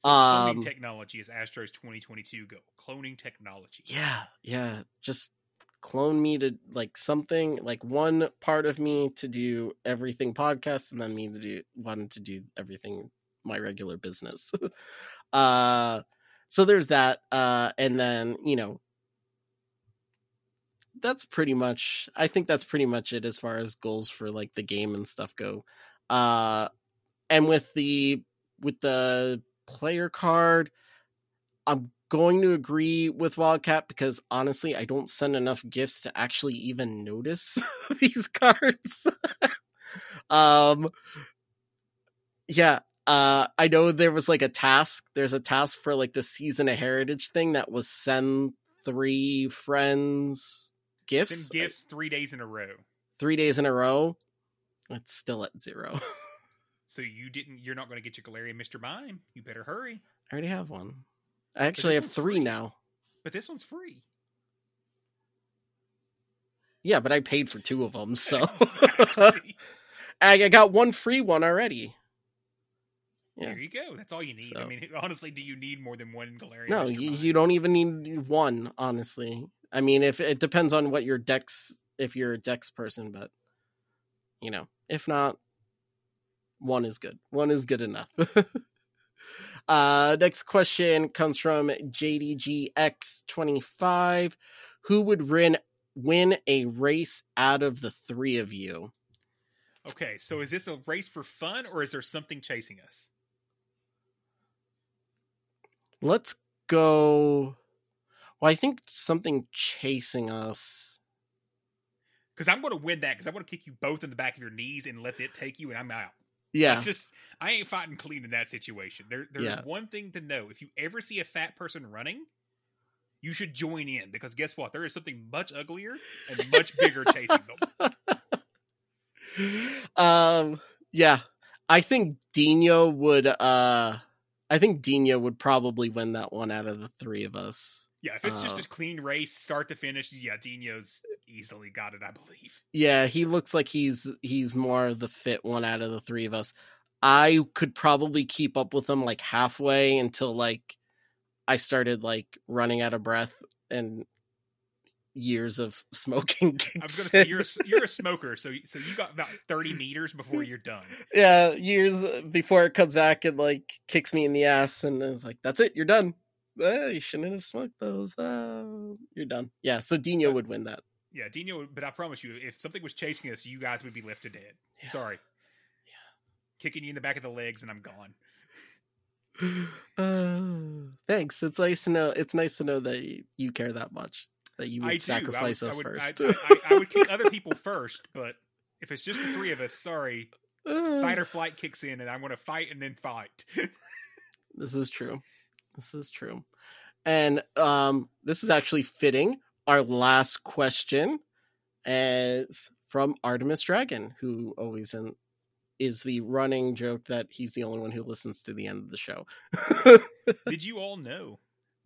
So cloning um, technology is Astro's twenty twenty-two goal. Cloning technology. Yeah. Yeah. Just clone me to, like, something, like one part of me to do everything podcast, and then me to do wanted to do everything my regular business. uh so there's that. Uh and then, you know, that's pretty much I think that's pretty much it as far as goals for, like, the game and stuff go. Uh and with the with the player card, I'm going to agree with Wildcat, because honestly, I don't send enough gifts to actually even notice these cards. um, yeah, uh, I know there was like a task. There's a task for, like, the Season of Heritage thing that was send three friends gifts. Send gifts I, three days in a row. Three days in a row. It's still at zero. So you didn't. You're not going to get your Galarian Mister Mime. You better hurry. I already have one. I actually have three free. now. But this one's free. Yeah, but I paid for two of them, so I got one free one already. Yeah. There you go. That's all you need. So, I mean, honestly, do you need more than one Galarian? No, you, you don't even need one, honestly. I mean, if it depends on what your dex, if you're a dex person, but, you know, if not, one is good. One is good enough. Uh, next question comes from J D G X twenty-five. Who would win, win a race out of the three of you? Okay, so is this a race for fun, or is there something chasing us? Let's go... Well, I think something chasing us. Because I'm going to win that, because I'm going to kick you both in the back of your knees and let it take you, and I'm out. Yeah, it's just, I ain't fighting clean in that situation. There, there's yeah. one thing to know. If you ever see a fat person running, you should join in, because guess what? There is something much uglier and much bigger chasing them. Um, yeah, I think Dino would, uh, I think Dino would probably win that one out of the three of us. Yeah, if it's uh, just a clean race, start to finish, yeah, Dino's easily got it, I believe. Yeah, he looks like he's he's more the fit one out of the three of us. I could probably keep up with him, like, halfway until, like, I started, like, running out of breath, and years of smoking. I'm gonna say you're a, you're a smoker, so so you got about thirty meters before you're done. Yeah, years before it comes back and like kicks me in the ass and is like, that's it, you're done. Eh, you shouldn't have smoked those. Uh, you're done. Yeah, so Dino uh, would win that. Yeah, Dino. But I promise you, if something was chasing us, you guys would be left to dead. Yeah. Sorry. Yeah. Kicking you in the back of the legs, and I'm gone. Uh, thanks. It's nice to know. It's nice to know that you care that much. That you would I sacrifice I would, us I would, first. I, I, I, I would kick other people first, but if it's just the three of us, sorry. Uh, fight or flight kicks in, and I'm going to fight and then fight. This is true. This is true. And um, this is actually fitting. Our last question is from Artemis Dragon, who always in, is the running joke that he's the only one who listens to the end of the show. Did you all know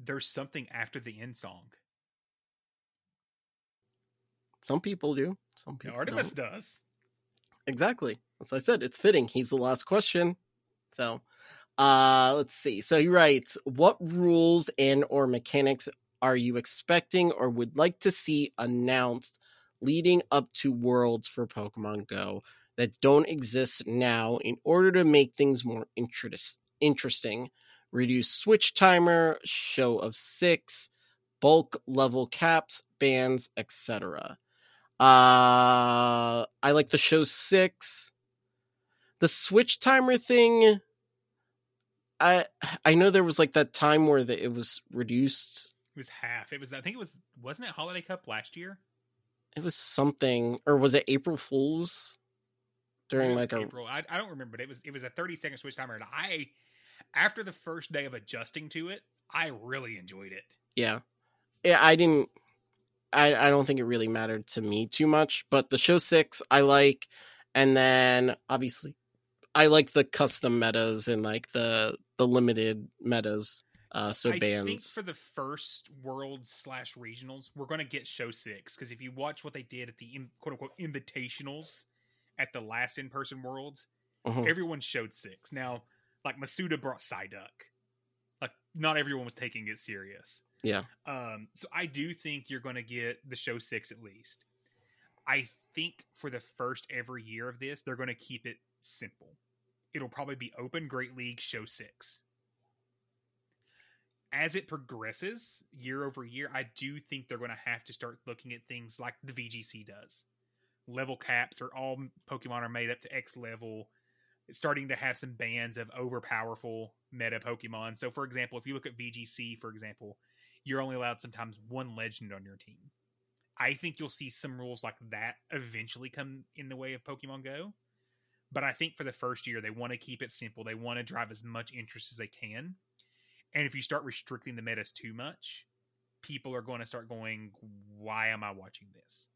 there's something after the end song? Some people do. Some people. No, Artemis don't. Does. Exactly. That's what I said. It's fitting. He's the last question. So uh, let's see. So he writes, what rules and or mechanics are you expecting or would like to see announced leading up to Worlds for Pokemon Go that don't exist now in order to make things more interest- interesting? Reduce switch timer, show of six, bulk level caps, bans, et cetera. Uh, I like the show six. The switch timer thing, I I know there was like that time where the, it was reduced. It was half. It was I think it was wasn't it Holiday Cup last year? It was something, or was it April Fool's during like April? A... I, I don't remember, but it was it was a thirty second switch timer, and I after the first day of adjusting to it, I really enjoyed it. Yeah, yeah. I didn't. I, I don't think it really mattered to me too much, but the show six I like, and then obviously I like the custom metas and like the the limited metas. Uh, so I bans. think for the first world slash regionals, we're going to get show six because if you watch what they did at the in, quote unquote invitationals at the last in person worlds, uh-huh. everyone showed six. Now, like Masuda brought Psyduck, like not everyone was taking it serious. Yeah. Um, so I do think you're going to get the show six at least. I think for the first ever year of this, they're going to keep it simple. It'll probably be Open Great League show six. As it progresses year over year, I do think they're going to have to start looking at things like the V G C does. Level caps are all Pokemon are made up to X level. It's starting to have some bans of overpowerful meta Pokemon. So, for example, if you look at V G C, for example, you're only allowed sometimes one legend on your team. I think you'll see some rules like that eventually come in the way of Pokemon Go. But I think for the first year, they want to keep it simple. They want to drive as much interest as they can. And if you start restricting the metas too much, people are going to start going, why am I watching this?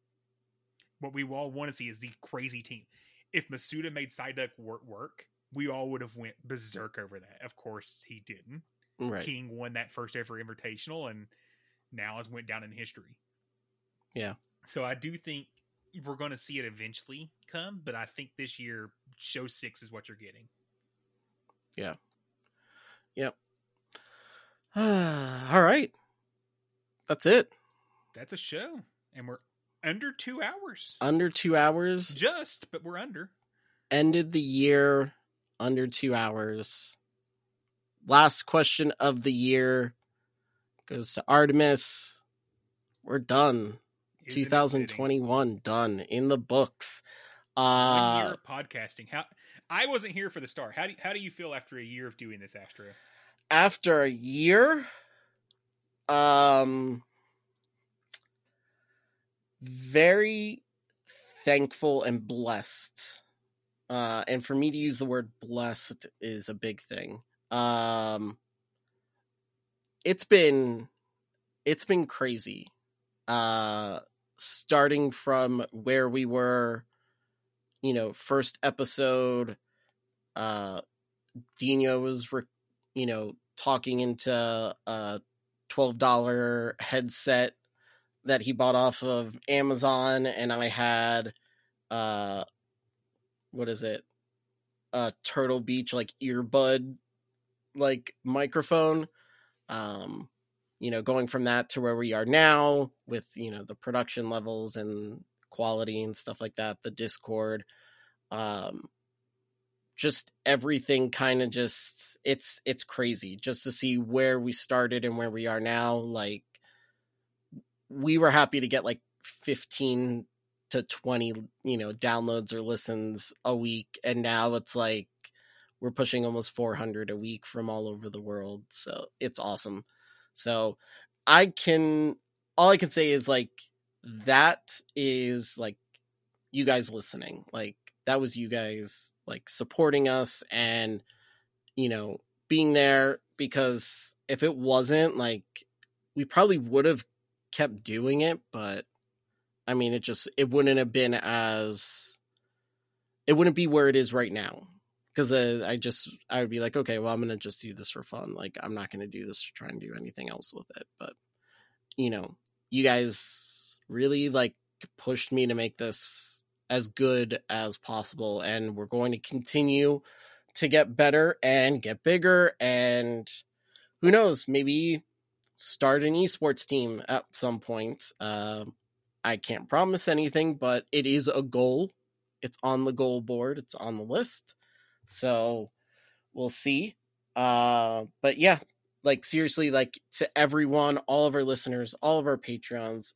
What we all want to see is the crazy team. If Masuda made Psyduck work, work, we all would have went berserk over that. Of course, he didn't. Right. King won that first ever invitational and now has went down in history. Yeah. So I do think we're going to see it eventually come, but I think this year, show six is what you're getting. Yeah. Yep. Uh, all right. That's it. That's a show. And we're under two hours. Under two hours. Just, but we're under. Ended the year under two hours. Last question of the year goes to Artemis. We're done. Isn't twenty twenty-one done in the books. Uh, One year of podcasting. How I wasn't here for the start. How do how do you feel after a year of doing this, Astro? After a year, um, very thankful and blessed. Uh, and for me to use the word blessed is a big thing. Um, it's been, it's been crazy. Uh, starting from where we were, you know, first episode, uh, Dino was recording. You know, talking into a twelve dollars headset that he bought off of Amazon, and I had, uh, what is it, a Turtle Beach like earbud like microphone, um, you know, going from that to where we are now with, you know, the production levels and quality and stuff like that, the Discord, um, just everything kind of just, it's, it's crazy just to see where we started and where we are now. Like, we were happy to get like fifteen to twenty, you know, downloads or listens a week. And now it's like, we're pushing almost four hundred a week from all over the world. So it's awesome. So I can, all I can say is like, that is like you guys listening, like that was you guys like supporting us and, you know, being there, because if it wasn't, like, we probably would have kept doing it, but I mean, it just, it wouldn't have been as, it wouldn't be where it is right now. Because uh, I just, I would be like, okay, well, I'm going to just do this for fun. Like, I'm not going to do this to try and do anything else with it. But, you know, you guys really, like, pushed me to make this as good as possible. And we're going to continue to get better and get bigger. And who knows, maybe start an esports team at some point. Uh, I can't promise anything, but it is a goal. It's on the goal board. It's on the list. So we'll see. Uh, but yeah, like seriously, like to everyone, all of our listeners, all of our Patreons,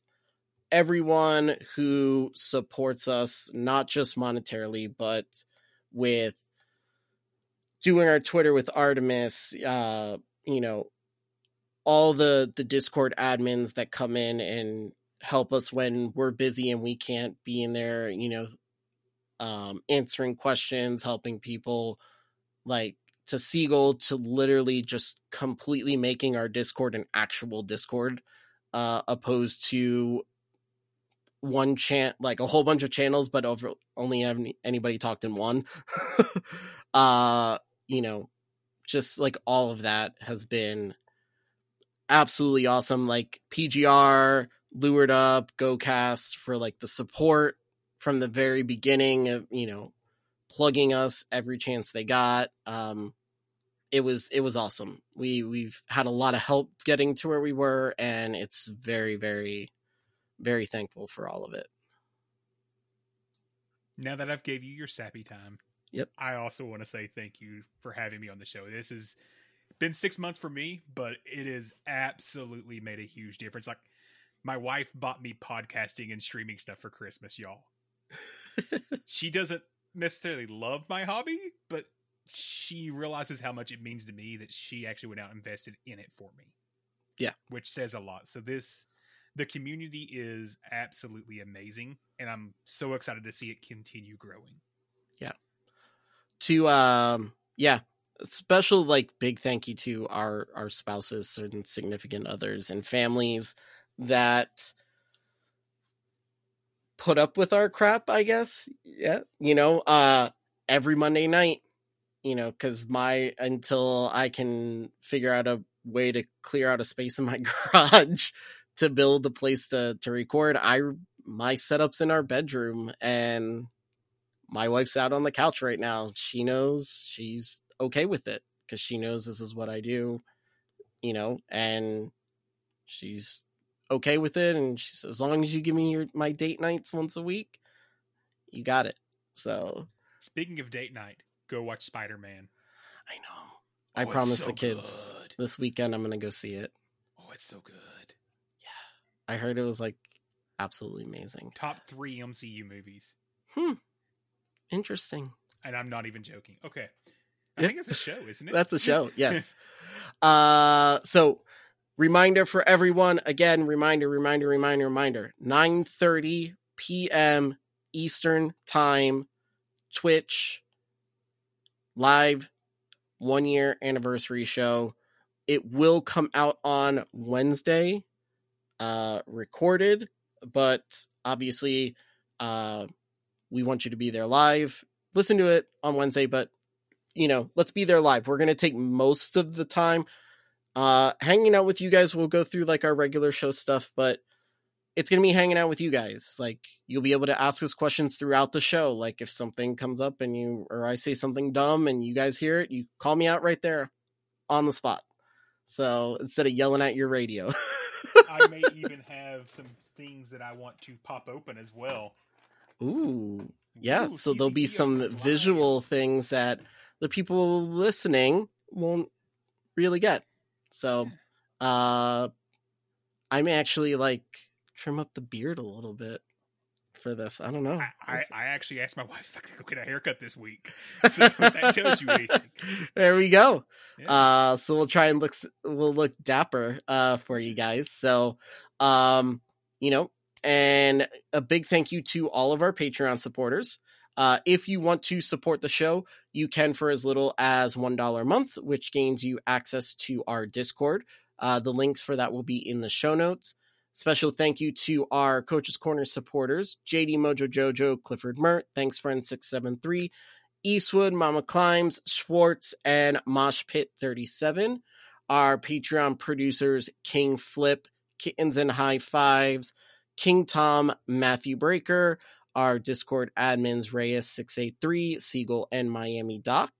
everyone who supports us, not just monetarily, but with doing our Twitter with Artemis, uh, you know, all the, the Discord admins that come in and help us when we're busy and we can't be in there, you know, Um, answering questions, helping people, like to Siegel, to literally just completely making our Discord an actual Discord, uh, opposed to one chan, like a whole bunch of channels, but over only have any- anybody talked in one. uh, you know, just like all of that has been absolutely awesome. Like P G R, Lured Up, GoCast for like the support from the very beginning of, you know, plugging us every chance they got. Um, it was, it was awesome. We, we've had a lot of help getting to where we were, and it's very, very, very thankful for all of it. Now that I've gave you your sappy time. Yep. I also want to say thank you for having me on the show. This has been six months for me, but it has absolutely made a huge difference. Like, my wife bought me podcasting and streaming stuff for Christmas, y'all. She doesn't necessarily love my hobby, but she realizes how much it means to me that she actually went out and invested in it for me. Yeah. Which says a lot. So this, the community is absolutely amazing, and I'm so excited to see it continue growing. Yeah. To, um, yeah. Special, like, big thank you to our, our spouses, certain significant others, and families that put up with our crap, I guess. Yeah. You know, uh, every Monday night, you know, cause my, until I can figure out a way to clear out a space in my garage to build a place to, to record, I, my setup's in our bedroom, and my wife's out on the couch right now. She knows, she's okay with it, cause she knows this is what I do, you know, and she's okay with it. And she says, as long as you give me your, my date nights once a week, you got it. So speaking of date night, go watch Spider-Man. I know. Oh, I promised so the kids good. This weekend, I'm going to go see it. Oh, it's so good. Yeah. I heard it was like absolutely amazing. Top three M C U movies. Hmm. Interesting. And I'm not even joking. Okay. I think it's a show, isn't it? That's a show. Yes. uh, so Reminder for everyone, again, reminder, reminder, reminder, reminder, nine thirty p.m. Eastern Time, Twitch, live one-year anniversary show. It will come out on Wednesday, uh, recorded, but obviously uh, we want you to be there live. Listen to it on Wednesday, but, you know, let's be there live. We're going to take most of the time uh hanging out with you guys. We'll go through like our regular show stuff, but it's gonna be hanging out with you guys. Like, you'll be able to ask us questions throughout the show. Like, if something comes up and you or I say something dumb and you guys hear it, you call me out right there on the spot. So instead of yelling at your radio. I may even have some things that I want to pop open as well. Ooh. Yeah, Ooh, so there'll be some visual line. Things that the people listening won't really get. So uh, I may actually, like, trim up the beard a little bit for this. I don't know. I, I, I actually asked my wife if I could go get a haircut this week. So that tells you anything. There we go. Yeah. Uh, so we'll try and look, we'll look dapper uh, for you guys. So, um, you know. And a big thank you to all of our Patreon supporters. Uh, if you want to support the show, you can for as little as one dollar a month, which gains you access to our Discord. Uh, the links for that will be in the show notes. Special thank you to our Coach's Corner supporters, J D Mojo Jojo, Clifford Mert, Thanks Friend six seven three, Eastwood, Mama Climbs, Schwartz, and Mosh Pit thirty-seven. Our Patreon producers, King Flip, Kittens and High Fives, King Tom, Matthew Breaker, our Discord admins Reyes six eight three, Siegel, and Miami Doc.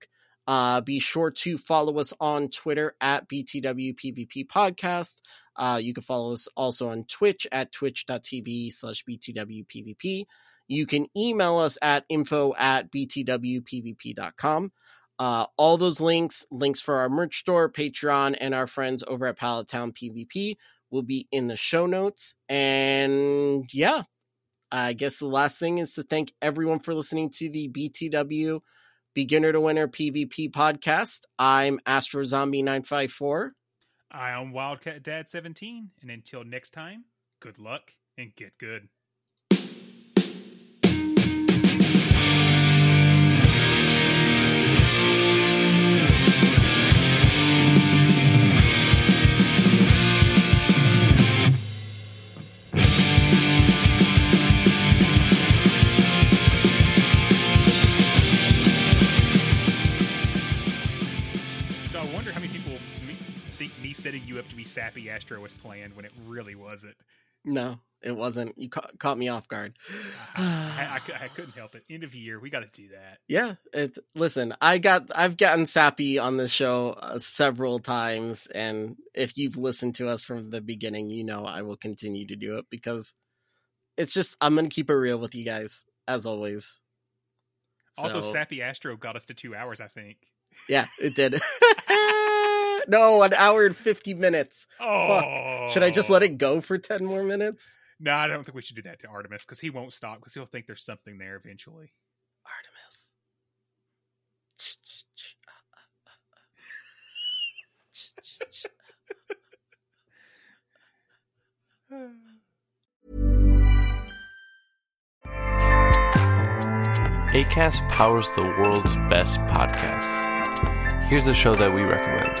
Uh, be sure to follow us on Twitter at B T W P V P Podcast. Uh, you can follow us also on Twitch at twitch.tv slash BTW PVP. You can email us at info at btwpvp.com. Uh, all those links, links for our merch store, Patreon, and our friends over at Pallettown P V P will be in the show notes. And yeah, I guess the last thing is to thank everyone for listening to the B T W Beginner to Winner P V P podcast. I'm Astro Zombie nine five four. I am Wildcat Dad seventeen. And until next time, good luck and get good. Setting you up to be sappy Astro was planned when it really wasn't. No, it wasn't. You ca- caught me off guard. I, I, I, I couldn't help it. End of year, we got to do that. Yeah. It, listen, I got I've gotten sappy on this show uh, several times, and if you've listened to us from the beginning, you know I will continue to do it because it's just I'm gonna keep it real with you guys as always. Also, so, sappy Astro got us to two hours, I think. Yeah, it did. No, an hour and fifty minutes. Oh, fuck. Should I just let it go for ten more minutes? No, I don't think we should do that to Artemis because he won't stop because he'll think there's something there eventually. Artemis. Acast powers the world's best podcasts. Here's a show that we recommend.